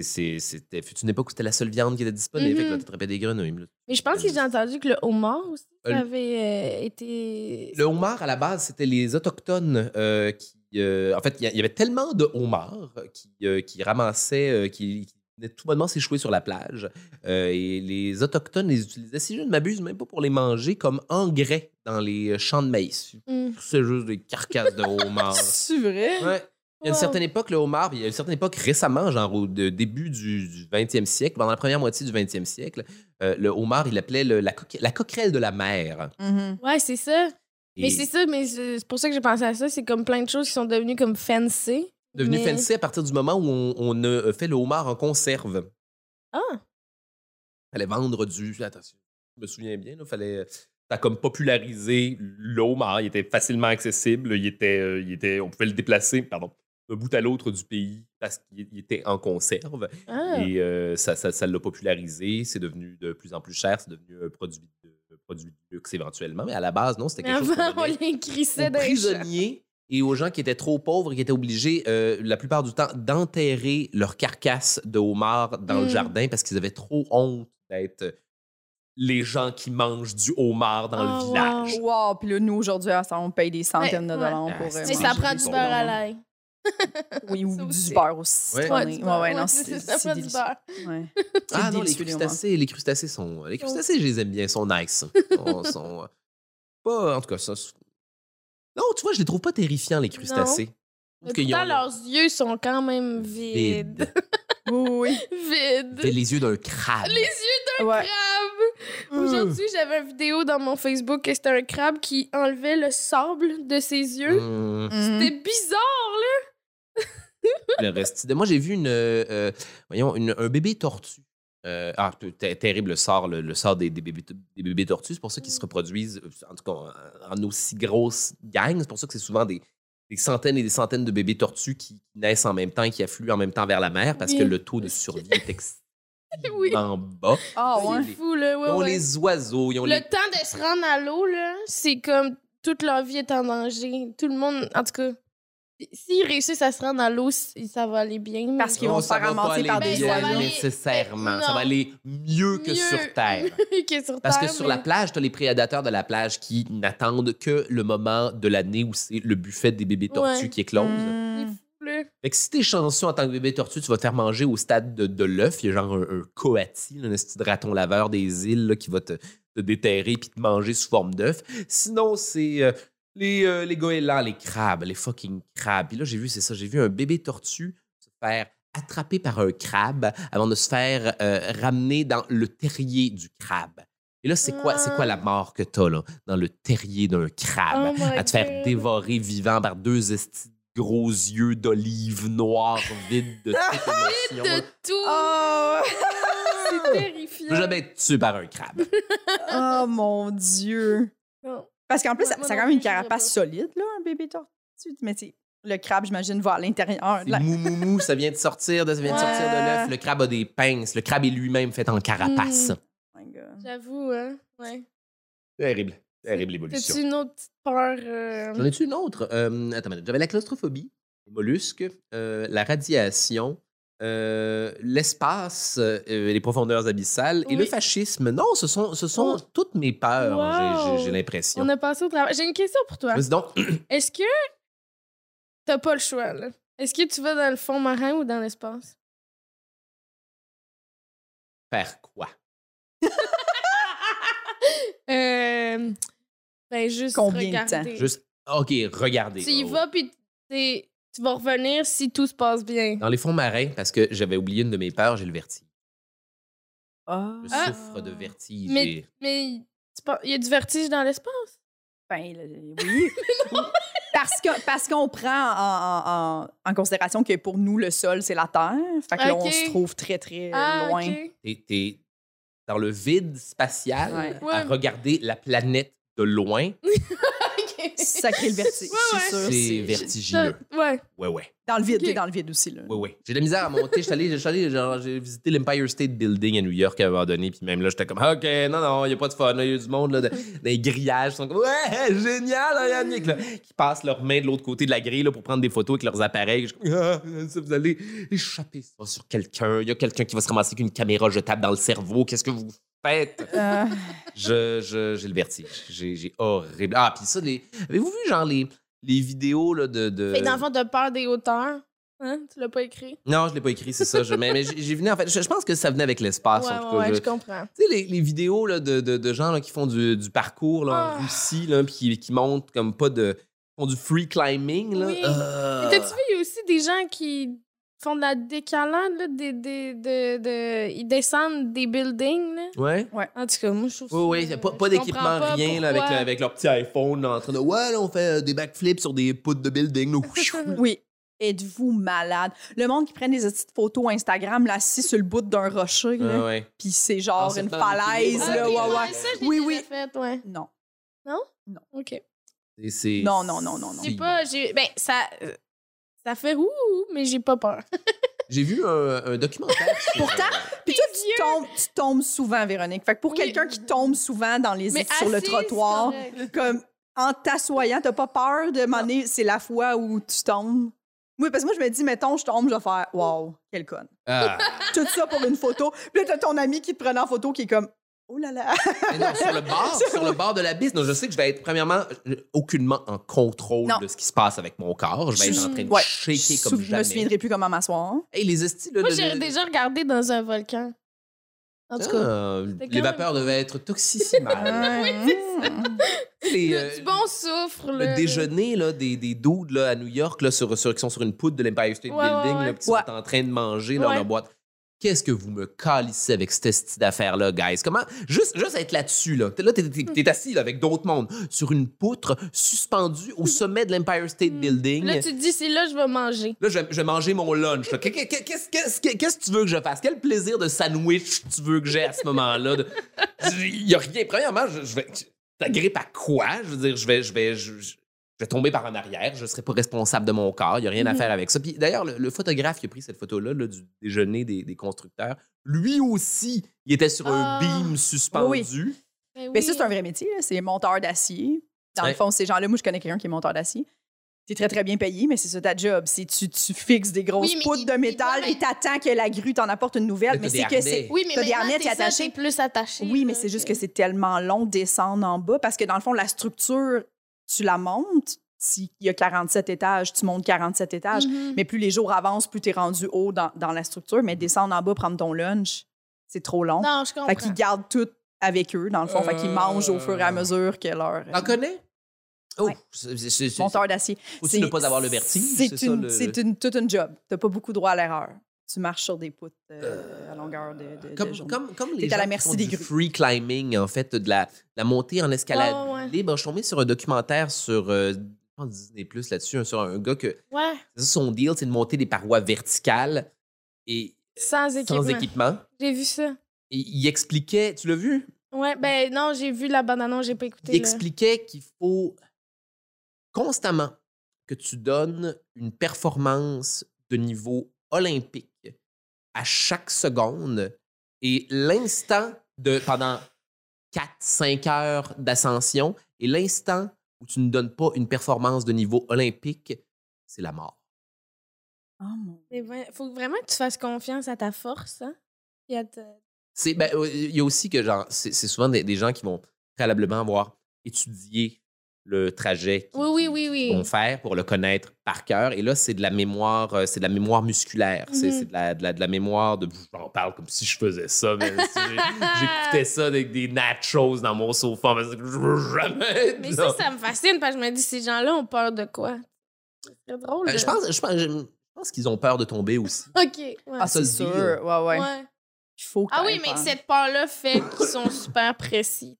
c'était une époque où c'était la seule viande qui était disponible. Mm-hmm. Fait que là, t'attrapais des grenouilles. Là. Mais je pense que j'ai entendu que le homard aussi euh, avait euh, été. Le homard, à la base, c'était les Autochtones euh, qui. Euh, en fait, il y, y avait tellement de homards qui, euh, qui ramassaient, euh, qui, qui venaient tout bonnement s'échouer sur la plage. Euh, et les Autochtones les utilisaient, si je ne m'abuse, même pas pour les manger, comme engrais dans les champs de maïs. Mm. C'est juste des carcasses de homards. C'est vrai? Ouais. Il y a une wow. certaine époque, le homard, il y a une certaine époque récemment, genre au début du, du vingtième siècle, pendant la première moitié du vingtième siècle, euh, le homard, il l'appelait la, la coquerelle de la mer. Mm-hmm. Ouais, c'est ça. Et... Mais c'est ça, mais c'est pour ça que j'ai pensé à ça. C'est comme plein de choses qui sont devenues comme fancy. Devenues mais... fancy à partir du moment où on, on a fait le homard en conserve. Ah! Fallait vendre du... Attention, je me souviens bien, il fallait... Ça a comme popularisé le homard. Il était facilement accessible. Il était, euh, il était, on pouvait le déplacer pardon, d'un bout à l'autre du pays parce qu'il était en conserve. Ah. Et euh, ça, ça, ça l'a popularisé. C'est devenu de plus en plus cher. C'est devenu un produit de, un produit de luxe éventuellement. Mais à la base, non, c'était quelque Mais chose avant, on les crissait d'un prisonniers et aux gens qui étaient trop pauvres et qui étaient obligés, euh, la plupart du temps, d'enterrer leur carcasse de homard dans mm. le jardin parce qu'ils avaient trop honte d'être... les gens qui mangent du homard dans oh, le village. Wow, wow. Puis là, nous, aujourd'hui, on paye des centaines ouais, de dollars ouais. pour... Mais euh, ça prend du beurre à l'ail. Oui, ou du beurre aussi. Ouais, ouais, ouais, ouais, non, c'est ça, du beurre. Ouais. Ah non, les crustacés, les crustacés sont... Les crustacés, je les aime bien, ils sont nice. Ils sont... Pas... En tout cas, ça... Non, tu vois, je les trouve pas terrifiants, les crustacés. Non. Pourtant, leurs yeux sont quand même vides. Oui. Vides. Les yeux d'un crabe. Les yeux d'un crabe! Aujourd'hui, j'avais une vidéo dans mon Facebook que c'était un crabe qui enlevait le sable de ses yeux. Mmh. C'était bizarre, là! Le reste. Moi, j'ai vu une, euh, voyons, une, un bébé tortue. Euh, ah, terrible le sort, le, le sort des, des, bébés, des bébés tortues. C'est pour ça qu'ils se reproduisent, en tout cas, en, en aussi grosse gang. C'est pour ça que c'est souvent des, des centaines et des centaines de bébés tortues qui naissent en même temps et qui affluent en même temps vers la mer parce oui. que le taux de survie est extrêmement oui. en bas. Ah oh, ouais. C'est fou, là. Ouais, ils ont ouais. les oiseaux. Ils ont le les... temps de se rendre à l'eau, là, c'est comme toute leur vie est en danger. Tout le monde, en tout cas, s'ils réussissent à se rendre à l'eau, ça va aller bien. Parce qu'ils vont se faire ramasser par des oiseaux. Nécessairement. Ça va aller mieux que sur Terre. Parce que sur la plage, t'as les prédateurs de la plage qui n'attendent que le moment de l'année où c'est le buffet des bébés tortues ouais. qui éclose. Mmh. Fait que si t'es chanceux en tant que bébé tortue, tu vas te faire manger au stade de, de l'œuf. Il y a genre un, un coati, un petit raton laveur des îles là, qui va te, te déterrer puis te manger sous forme d'œuf. Sinon, c'est euh, les, euh, les goélands, les crabes, les fucking crabes. Puis là, j'ai vu, c'est ça, j'ai vu un bébé tortue se faire attraper par un crabe avant de se faire euh, ramener dans le terrier du crabe. Et là, c'est quoi, c'est quoi la mort que t'as là, dans le terrier d'un crabe? Oh à te faire dévorer vivant par deux estis gros yeux d'olive noire, vide de toute émotion. Vide de tout! Oh. C'est terrifiant. Je veux jamais être tué par un crabe. Oh, mon Dieu! Non. Parce qu'en plus, moi, ça, moi ça a quand même une carapace solide, là, un bébé tortue. Mais tu sais, le crabe, j'imagine, va à l'intérieur. C'est mou, mou, mou, ça vient de sortir de, ça vient de, sortir de l'œuf. Le crabe a des pinces. Le crabe est lui-même fait en carapace. Mmh. Oh my God. J'avoue, hein? Ouais. Terrible. Terrible évolution. T'as-tu une autre petite peur? Euh... J'en ai-tu une autre? Euh, attends, j'avais la claustrophobie, les mollusques, euh, la radiation, euh, l'espace, euh, les profondeurs abyssales oui. et le fascisme. Non, ce sont, ce sont oh. toutes mes peurs, wow. j'ai, j'ai l'impression. On a passé au travail. J'ai une question pour toi. Vas-y donc. Est-ce que t'as pas le choix, là? Est-ce que tu vas dans le fond marin ou dans l'espace? Faire quoi? euh, ben, juste Combien regarder. De temps? Juste, OK, regarder. Tu y oh. vas, puis tu vas revenir si tout se passe bien. Dans les fonds marins, parce que j'avais oublié une de mes peurs, j'ai le vertige. Oh. Je ah. souffre de vertige. Mais, mais il y a du vertige dans l'espace? Ben, le, oui. Parce que parce qu'on prend en, en, en considération que pour nous, le sol, c'est la Terre. Fait que okay. là, on se trouve très, très ah, loin. Okay. T'es, t'es dans le vide spatial ouais. à ouais. regarder la planète de loin. okay. Ça crée le vertige, ouais, ouais. c'est sûr. C'est vertigineux. Ça, ouais. ouais, ouais. Dans le vide, okay. t'es dans le vide aussi. Là. Ouais, ouais. J'ai de la misère à monter. J'ai visité l'Empire State Building à New York à un moment donné. Puis même là, j'étais comme, OK, non, non, il n'y a pas de fun. Il y a du monde. Là, de, les grillages sont comme, ouais, génial, hein, Yannick. Là, qui passent leurs mains de l'autre côté de la grille là, pour prendre des photos avec leurs appareils. Je, ah, ça, vous allez échapper ça sur quelqu'un. Il y a quelqu'un qui va se ramasser avec une caméra jetable dans le cerveau. Qu'est-ce que vous faites? Euh... Je, je, j'ai le vertige. J'ai, j'ai horrible. Ah, puis ça, les... avez-vous vu, genre, les. Les vidéos là, de... de... Fait d'enfants de peur des hauteurs. Hein? Tu l'as pas écrit? Non, je l'ai pas écrit, c'est ça. Je... mais mais j'ai venu, en fait, je, je pense que ça venait avec l'espace. Ouais, en tout cas, ouais, je... je comprends. Tu sais, les, les vidéos là, de, de, de gens là, qui font du, du parcours là, oh. en Russie, puis qui, qui montent comme pas de... font du free climbing. Là. Oui. Euh... T'as-tu vu, il y a aussi des gens qui font de la décalade, là, des, des, de, de... ils descendent des buildings. Là. Ouais. ouais. En tout cas, moi, je trouve ça... Oui, oui, pas, pas d'équipement, pas rien, là, avec, le, avec leur petit iPhone, là, en train de... Ouais, là, on fait des backflips sur des poutres de building. oui. Êtes-vous malade? Le monde qui prend des petites photos Instagram, là, assis sur le bout d'un rocher, là, ah, ouais. puis c'est genre ah, une falaise, ah, là, okay, ouais, ouais. Ça, oui, oui. Fait, ouais. Non. Non? Non. OK. Et c'est... Non, non, non, non, non. C'est pas... J'ai... Ben, ça... Ça fait ouh, mais j'ai pas peur. J'ai vu un, un documentaire. Pourtant, puis toi, tu tombes, tu tombes souvent, Véronique. Fait que pour oui. quelqu'un qui tombe souvent dans les mais sur le trottoir, correct. Comme en t'assoyant, t'as pas peur de m'en aller, c'est la fois où tu tombes. Oui, parce que moi, je me dis, mettons, je tombe, je vais faire waouh, quelle conne. Ah. Tout ça pour une photo. Puis là, t'as ton ami qui te prenait en photo qui est comme oh là là! Mais non, sur le bord, sur le bord de l'abysse. Je sais que je vais être, premièrement, aucunement en contrôle non. de ce qui se passe avec mon corps. Je vais être en train de ouais. shaker comme jamais. Je me souviendrai plus comment m'asseoir. Hey, les estis, là, moi, de, j'ai de, déjà regardé dans un volcan. En tout ah, cas, les vapeurs même... devaient être toxissimal. oui, les, euh, du bon soufre. Le, le déjeuner là, des, des dudes là, à New York là, sur, sur, qui sont sur une poutre de l'Empire State ouais, Building, ouais. là, qui ouais. sont en train de manger ouais. dans leur boîte. Qu'est-ce que vous me calissez avec cette petite affaire-là, guys? Comment? Juste, juste être là-dessus, là. T'es, là, t'es, t'es, t'es assis là, avec d'autres mondes sur une poutre suspendue au sommet de l'Empire State Building. Là, tu te dis, c'est là que je vais manger. Là, je vais, je vais manger mon lunch. Qu'est-ce, qu'est-ce, qu'est-ce, qu'est-ce que tu veux que je fasse? Quel plaisir de sandwich tu veux que j'ai à ce moment-là? De... Il y a rien. Premièrement, je, je vais... T'agrippes à quoi? Je veux dire, je vais... Je vais je, je... Je vais tomber par en arrière, je ne serai pas responsable de mon corps, il n'y a rien mmh. à faire avec ça. Puis d'ailleurs, le, le photographe qui a pris cette photo-là, là, du déjeuner des, des constructeurs, lui aussi, il était sur oh. un beam suspendu. Oui. Mais, oui. Mais ça, c'est un vrai métier, là. C'est monteur d'acier. Dans ouais. le fond, ces gens-là, moi, je connais quelqu'un qui est monteur d'acier. T'es très, très bien payé, mais c'est ça ta job. C'est tu, tu fixes des grosses oui, poutres il, de métal il, il, et t'attends que la grue t'en apporte une nouvelle. Mais, mais c'est que c'est... Oui, mais t'as des harnais, t'es attaché. Ça, t'es plus attaché. Oui, mais là, c'est juste que c'est tellement long de descendre en bas parce que dans le fond, la structure... Tu la montes, s'il y a quarante-sept étages, tu montes quarante-sept étages. Mm-hmm. Mais plus les jours avancent, plus tu es rendu haut dans, dans la structure. Mais descendre en bas, prendre ton lunch, c'est trop long. Non, je comprends. Fait qu'ils gardent tout avec eux, dans le fond. Euh... Fait qu'ils mangent au fur et à mesure que leur... T'en connais? Oh, ouais. c'est, c'est, c'est, monteur d'acier. Faut-tu ne pas avoir le vertige? C'est, c'est, une, ça, le... c'est une, toute une job. T'as pas beaucoup droit à l'erreur. Tu marches sur des poutres euh, à longueur de, de, comme, de journée. Comme, comme les T'es gens à la merci qui font des du free climbing, en fait, de la, la montée en escalade oh, ouais. libre. Je suis tombé sur un documentaire sur euh, Disney Plus là-dessus, sur un gars que ouais. son deal, c'est de monter des parois verticales et sans équipement. Sans équipement. J'ai vu ça. Et il expliquait... Tu l'as vu? Oui, ben non, j'ai vu la bande-annonce, j'ai pas écouté. Il le... expliquait qu'il faut constamment que tu donnes une performance de niveau olympique à chaque seconde et l'instant de pendant quatre cinq heures d'ascension et l'instant où tu ne donnes pas une performance de niveau olympique, c'est la mort. Oh mon Dieu. Il faut vraiment que tu fasses confiance à ta force. Hein? Et à te... c'est, ben, il y a aussi que genre c'est, c'est souvent des, des gens qui vont préalablement avoir étudié le trajet qu'ils oui, oui, oui, vont oui. faire pour le connaître par cœur. Et là, c'est de la mémoire, c'est de la mémoire musculaire. Mm-hmm. C'est, c'est de, la, de, la, de la mémoire de... J'en parle comme si je faisais ça, mais si j'écoutais ça avec des nachos dans mon sofa. Mais je veux jamais... Mais ça, ça me fascine, parce que je me dis, ces gens-là ont peur de quoi? C'est drôle. Euh, de... Je pense... Je pense je... Je pense qu'ils ont peur de tomber aussi. OK. Ouais. Ah, ça, c'est sûr. Ouais, ouais. ouais. Il faut ah oui, mais peur. Cette peur-là fait qu'ils sont super précis.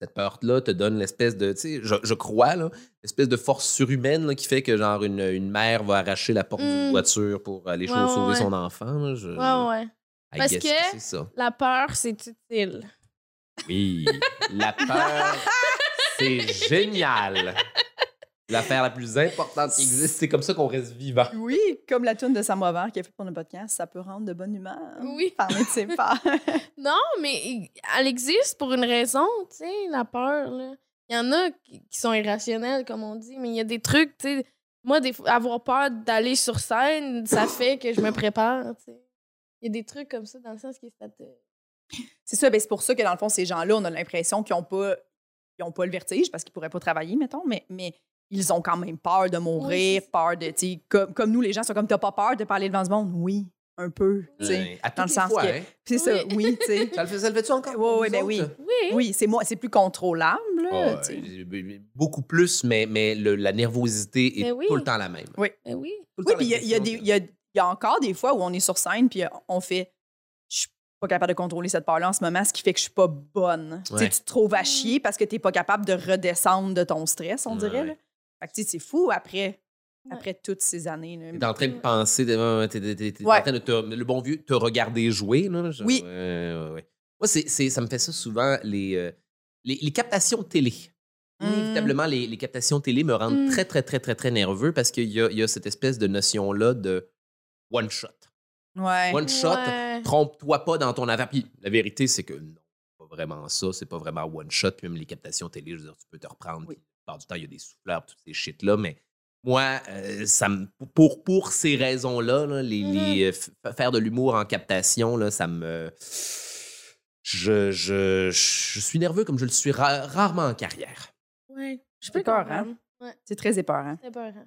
Cette peur-là te donne l'espèce de, tu sais, je, je crois, là, l'espèce de force surhumaine là, qui fait que, genre, une, une mère va arracher la porte mm. d'une voiture pour aller ouais, ouais, sauver ouais. son enfant. Là, je, ouais, ouais. I Parce que, que c'est ça. La peur, c'est utile. Oui. La peur, c'est génial. L'affaire la plus importante qui existe, c'est comme ça qu'on reste vivant. Oui, comme la toune de Sam Boisvert qui a fait pour le podcast, ça peut rendre de bonne humeur. Oui. Parler de ses peurs. Non, mais elle existe pour une raison, tu sais, la peur. Là. Il y en a qui sont irrationnels, comme on dit, mais il y a des trucs, tu sais. Moi, des, avoir peur d'aller sur scène, ça fait que je me prépare, tu sais. Il y a des trucs comme ça dans le sens que ça te... C'est ça, ben c'est pour ça que dans le fond, ces gens-là, on a l'impression qu'ils n'ont pas, ils ont pas le vertige parce qu'ils ne pourraient pas travailler, mettons, mais. mais... Ils ont quand même peur de mourir, oui. peur de... Comme, comme nous, les gens sont comme, t'as pas peur de parler devant ce monde? Oui, un peu. Oui. À dans le sens fois, que... Hein? C'est oui. ça, oui. T'sais. Ça le fait-tu encore? Oui, oui, ben oui. oui. Oui, c'est, moi, c'est plus contrôlable. Là, oh, beaucoup plus, mais, mais le, la nervosité est mais oui. tout le temps la même. Oui, mais oui. Oui, puis il y, y, y, a, y a encore des fois où on est sur scène puis on fait... pas capable de contrôler cette part-là en ce moment, ce qui fait que je suis pas bonne. Ouais. Tu sais, tu te trouves à chier parce que t'es pas capable de redescendre de ton stress, on dirait. Ouais. Là. Fait que tu sais, c'est fou après, ouais. après toutes ces années. Là. T'es en train de penser, t'es, t'es, t'es, t'es ouais. en train de te, le bon vieux te regarder jouer. Là, genre, oui. Euh, ouais, ouais. Moi, c'est, c'est, ça me fait ça souvent, les, euh, les, les captations télé. Mmh. Inévitablement, les, les captations télé me rendent mmh. très, très, très, très, très nerveux parce qu'il y a, il y a cette espèce de notion-là de one shot. Ouais. One shot, ouais. trompe-toi pas dans ton avant. Puis la vérité, c'est que non, c'est pas vraiment ça, c'est pas vraiment one shot. Puis même les captations télé, je veux dire, tu peux te reprendre. Oui. Puis, la plupart du temps, il y a des souffleurs, toutes ces shit-là. Mais moi, euh, ça me, pour, pour ces raisons-là, là, les, mm. les, f- faire de l'humour en captation, là, ça me. Je, je, je suis nerveux comme je le suis ra- rarement en carrière. Oui, je peux peur, hein? Ouais. C'est très épeurant. C'est épeurant.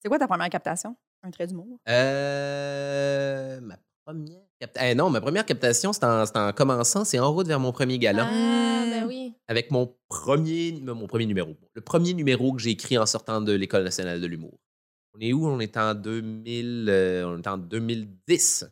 C'est quoi ta première captation? Un trait d'humour? Euh, ma première captation... Eh non, ma première captation, c'est en, c'est en commençant, c'est En route vers mon premier galant. Ah, ben oui. Avec mon premier, mon premier numéro. Le premier numéro que j'ai écrit en sortant de l'École nationale de l'humour. On est où? On est en deux mille... Euh, on est en deux mille dix.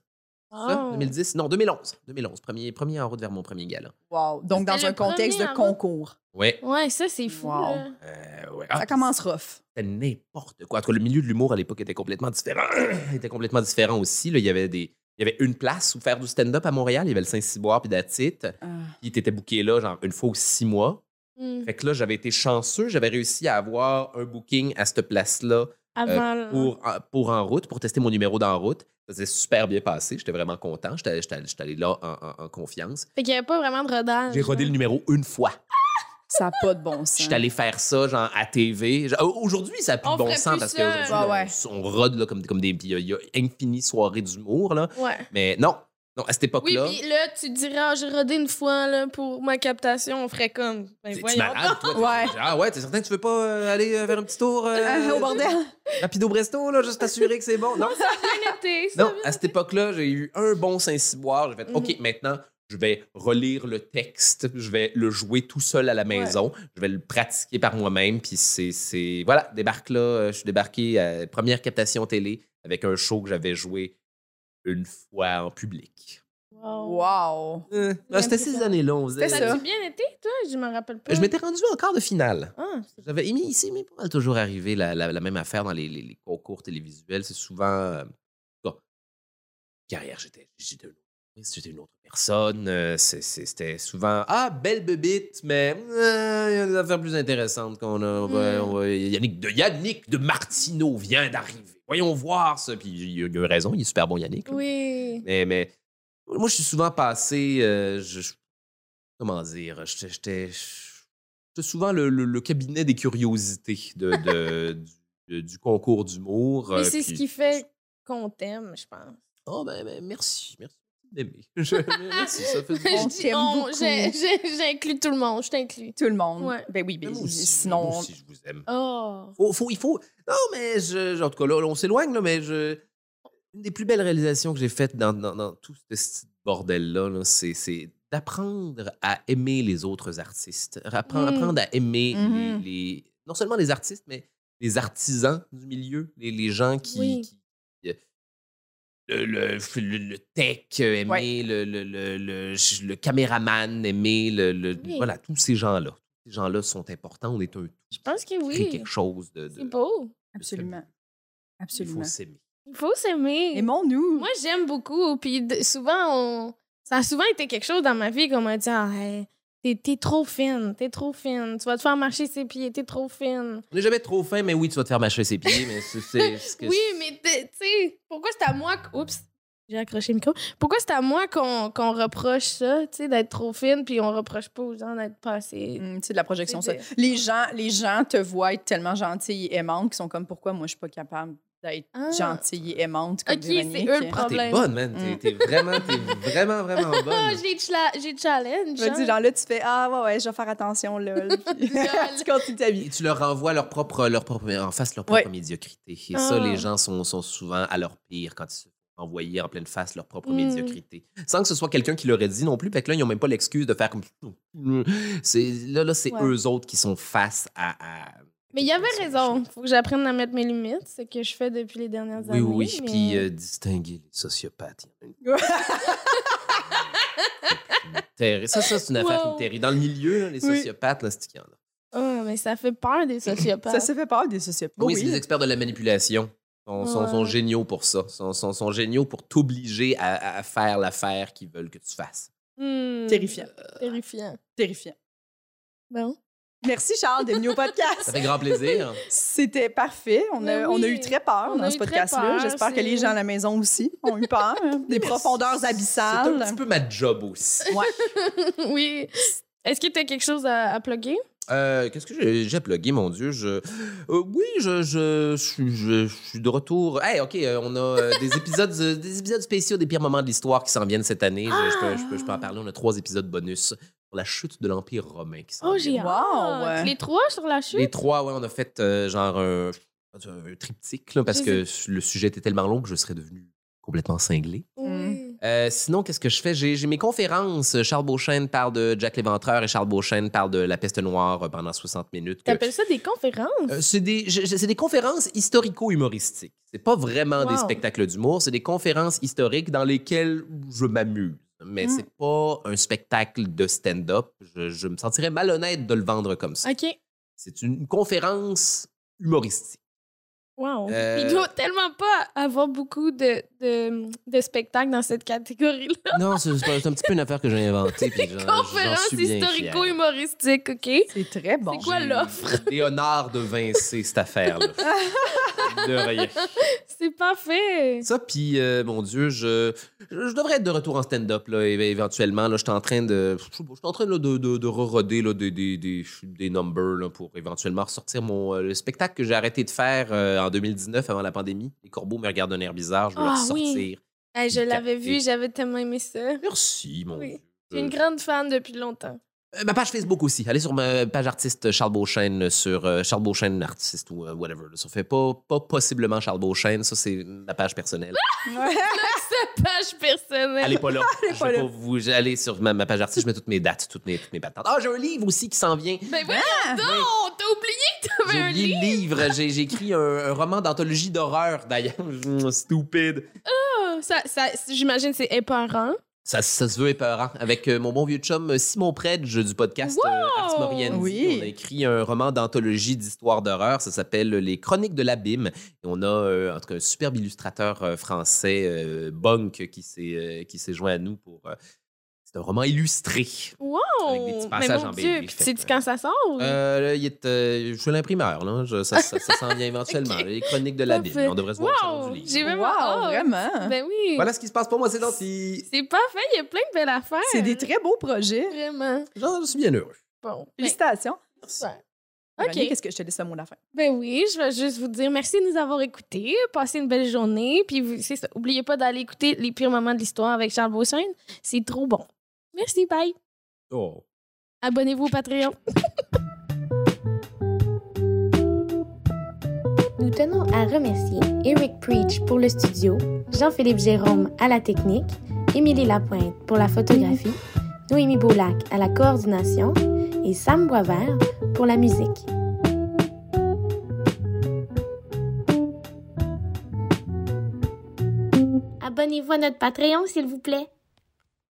Oh. Ça? deux mille dix? Non, deux mille onze. deux mille onze. Premier, premier En route vers mon premier galant. Wow. Donc, c'était dans un contexte de concours. Oui. Oui, ça, c'est fou. Wow. Euh, ouais. ah, ça commence rough. C'était n'importe quoi. En tout cas, le milieu de l'humour à l'époque était complètement différent. Il était complètement différent aussi. Là, il, y avait des... il y avait une place où faire du stand-up à Montréal. Il y avait le Saint-Cyboire puis Datite. Ah. Puis t'étais booké là, genre, une fois ou six mois. Mm. Fait que là, j'avais été chanceux. J'avais réussi à avoir un booking à cette place-là Avant... euh, pour, pour En route, pour tester mon numéro d'En route. Ça s'est super bien passé. J'étais vraiment content. J'étais, j'étais, j'étais allé là en, en, en confiance. Fait qu'il n'y avait pas vraiment de rodage. J'ai rodé hein. le numéro une fois. Ça n'a pas de bon sens. Je suis allé faire ça, genre, à T V. Genre, aujourd'hui, ça n'a plus on de bon sens parce qu'aujourd'hui, ah ouais. on, on rôde là, comme, comme des... Il y, y a infinie soirée d'humour, là. Ouais. Mais non, non, à cette époque-là... Oui, puis là, tu dirais, ah, oh, j'ai rodé une fois là, pour ma captation. On ferait comme... Ben, t'es-tu malade, toi? Ouais. Ah ouais, t'es certain que tu veux pas aller faire un petit tour... Euh, euh, au bordel. Rapido Bresto, là, juste t'assurer que c'est bon. Non, ça a bien été. Non, à cette époque-là, j'ai eu un bon Saint-Cyboire. J'ai fait, mm-hmm. OK, maintenant... Je vais relire le texte, je vais le jouer tout seul à la maison, ouais. je vais le pratiquer par moi-même, puis c'est, c'est... Voilà, débarque là, je suis débarqué à première captation télé avec un show que j'avais joué une fois en public. Wow! wow. Euh, là, c'était ces années-là, on faisait... Ça a bien été, toi? Je m'en rappelle pas. Je m'étais rendu en quart de finale. Ah, j'avais émis ici, mais pas mal toujours arrivé la, la, la même affaire dans les, les, les concours télévisuels. C'est souvent... Bon. Carrière, j'étais... j'étais... C'était une autre personne. Euh, c'est, c'est, c'était souvent « Ah, belle bébite, mais euh, il y a des affaires plus intéressantes qu'on a. On va, on va, Yannick, de, Yannick de Martineau vient d'arriver. Voyons voir ça. » Puis il a eu raison, il est super bon, Yannick. Là. Oui. Mais, mais moi, je suis souvent passé... Euh, je, comment dire? J'étais, j'étais, j'étais souvent le, le, le cabinet des curiosités de, de, du, du concours d'humour. Mais c'est puis, ce qui fait qu'on t'aime, je pense. Oh, ben, ben merci, merci. d'aimer. Je... Merci, ça fait du bon. J'aime beaucoup. J'inclus tout le monde. Je t'inclus. Tout le monde. Ouais. Ben oui, mais moi aussi, sinon... Moi aussi, je vous aime. Oh. Faut, faut, il faut... Non, mais je... en tout cas, là, on s'éloigne, là, mais je... Une des plus belles réalisations que j'ai faites dans, dans, dans tout ce bordel-là, là, c'est... d'apprendre à aimer les autres artistes, apprendre, mmh. apprendre à aimer mmh. les, les, non seulement les artistes, mais les artisans du milieu, les, les gens qui... Oui. qui le, le, le, le tech, aimer ouais. le, le, le, le, le caméraman, aimer... Le, le, oui. Voilà, tous ces gens-là. Ces gens-là sont importants, on est un tout. Je pense que oui. quelque chose de... de c'est beau. De Absolument. Se... Absolument. Il faut s'aimer. Il faut s'aimer. Aimons-nous. Moi, j'aime beaucoup, puis souvent, on... Ça a souvent été quelque chose dans ma vie qu'on m'a dit ah, hey, t'es trop fine, t'es trop fine, tu vas te faire marcher ses pieds, t'es trop fine. On n'est jamais trop fin, mais oui, tu vas te faire marcher ses pieds. Mais c'est ce que... Oui, mais tu sais, pourquoi c'est à moi que... Oups, j'ai accroché le micro. Pourquoi c'est à moi qu'on qu'on reproche ça, tu sais, d'être trop fine, puis on reproche pas aux gens d'être pas assez... Mmh, tu sais, de la projection, ça. Les gens, les gens te voient être tellement gentille et aimante qu'ils sont comme pourquoi moi je suis pas capable d'être ah. gentille et aimante comme Véronique. OK, c'est eux le problème. Ah, t'es bonne, man. T'es mm. vraiment, vraiment, vraiment bonne. J'ai j'ai challenge. Hein? Genre là, tu fais « Ah, ouais, ouais, je vais faire attention, là. » Tu continues ta vie. Et tu leur renvoies leur propre, leur propre, en face leur propre ouais. médiocrité. Et ah. ça, les gens sont, sont souvent à leur pire quand ils se font envoyer en pleine face leur propre mm. médiocrité. Sans que ce soit quelqu'un qui leur ait dit non plus. Fait que là, ils n'ont même pas l'excuse de faire comme... Là, là c'est ouais. eux autres qui sont face à... à... Mais il y avait raison. Il faut que j'apprenne à mettre mes limites. C'est ce que je fais depuis les dernières oui, années. Oui, oui. Mais... Puis euh, distinguer les sociopathes. Ça, ça c'est une affaire qui me territ. Dans le milieu, les oui. sociopathes, là, c'est qu'il y en a. Ah, oh, mais ça fait peur des sociopathes. Ça se fait peur des sociopathes. Oui, oui. c'est les experts de la manipulation. Ils sont, ouais. sont, sont géniaux pour ça. Ils sont, sont, sont géniaux pour t'obliger à, à faire l'affaire qu'ils veulent que tu fasses. Mmh. Terrifiant. Euh... Terrifiant. Terrifiant. Bon. Merci, Charles, d'être venu au podcast. Ça fait grand plaisir. C'était parfait. On a, oui. on a eu très peur on dans ce podcast-là. J'espère que les gens à la maison aussi ont eu peur. Des profondeurs abyssales. C'est un petit peu ma job aussi. Ouais. Oui. Est-ce que tu as quelque chose à, à plugger? Euh, Qu'est-ce que j'ai plugué, mon Dieu? Je... Euh, oui, je, je, je, je, je suis de retour. Hey, OK, on a euh, des, épisodes, euh, des épisodes spéciaux des pires moments de l'histoire qui s'en viennent cette année. Ah. Je, je, peux, je, peux, je peux en parler. On a trois épisodes bonus. La chute de l'Empire romain. Qui oh, j'ai wow, ouais. Les trois sur la chute? Les trois, oui. On a fait euh, genre un, un triptyque, là, parce que le sujet était tellement long que je serais devenu complètement cinglé. Mm. Euh, sinon, qu'est-ce que je fais? J'ai mes conférences. Charles Beauchesne parle de Jack l'Éventreur et Charles Beauchesne parle de la peste noire pendant soixante minutes. Que... T'appelles ça des conférences? Euh, c'est des, des conférences historico-humoristiques. C'est pas vraiment wow. des spectacles d'humour, c'est des conférences historiques dans lesquelles je m'amuse. Mais mm. c'est pas un spectacle de stand-up. Je, je me sentirais malhonnête de le vendre comme ça. OK. C'est une conférence humoristique. Wow. Euh... Il doit tellement pas avoir beaucoup de, de, de spectacles dans cette catégorie-là. Non, c'est un petit peu une affaire que j'ai inventée. Conférence historico-humoristique, OK? C'est très bon. C'est quoi l'offre? Léonard de Vinci, cette affaire-là. De rien. C'est parfait. Ça, puis, euh, mon Dieu, je, je, je devrais être de retour en stand-up, là, éventuellement. Là, je suis en train de... Je suis en train là, de, de, de reroder là, des, des, des, des numbers là, pour éventuellement ressortir mon, le spectacle que j'ai arrêté de faire euh, en deux mille dix-neuf, avant la pandémie. Les corbeaux me regardent d'un air bizarre. Je veux ah, leur sortir. Oui. Hey, je l'avais vu, j'avais tellement aimé ça. Merci, mon oui. Dieu. Je suis une grande fan depuis longtemps. Ma page Facebook aussi. Allez sur ma page artiste Charles Beauchesne, sur euh, Charles Beauchesne artiste ou euh, whatever. Ça fait pas, pas possiblement Charles Beauchesne. Ça, c'est ma page personnelle. Sa page personnelle. Elle est pas là. Allez pas là. Pas vous allez sur ma, ma page artiste. Je mets toutes mes dates, toutes mes, toutes mes patentes. Ah, j'ai un livre aussi qui s'en vient. Ben voilà. Ah, non, oui. T'as oublié que t'avais un livre. J'ai livre. J'ai écrit un, un roman d'anthologie d'horreur, d'ailleurs. Stupide. Oh, ça, ça, j'imagine c'est épeurant. Ça, ça se veut épeurant. Avec euh, mon bon vieux chum Simon Predge du podcast wow! euh, Ars Moriendi. Oui. On a écrit un roman d'anthologie d'histoire d'horreur. Ça s'appelle Les chroniques de l'abîme. Et on a euh, en tout cas, un superbe illustrateur euh, français, euh, Bunk, qui s'est euh, joint à nous pour... Euh, c'est un roman illustré. Wow! Avec des petits passages en B D. Puis c'est-tu quand ça sort? Ou... Euh, là, il est, euh, je suis l'imprimeur. Là. Je, ça, ça, ça s'en vient éventuellement. Okay. Les chroniques de l'abîme. On devrait se voir wow! au salon du livre. J'ai vraiment wow, hâte. Vraiment? Ben oui. Voilà ce qui se passe pour moi. C'est gentil. C'est parfait. Il y a plein de belles affaires. C'est des très beaux projets. Vraiment. Genre, je suis bien heureux. Bon. Félicitations. Merci. Ouais. Okay. Qu'est-ce que je te laisse le mot de la fin? Ben oui, je vais juste vous dire merci de nous avoir écoutés. Passez une belle journée. Puis, vous, c'est ça, oubliez pas d'aller écouter Les pires moments de l'histoire avec Charles Beauchesne. C'est trop bon. Merci, bye. Oh. Abonnez-vous au Patreon. Nous tenons à remercier Eric Preach pour le studio, Jean-Philippe Jérôme à la technique, Émilie Lapointe pour la photographie, Noémie Beaulac à la coordination et Sam Boisvert pour la musique. Abonnez-vous à notre Patreon, s'il vous plaît.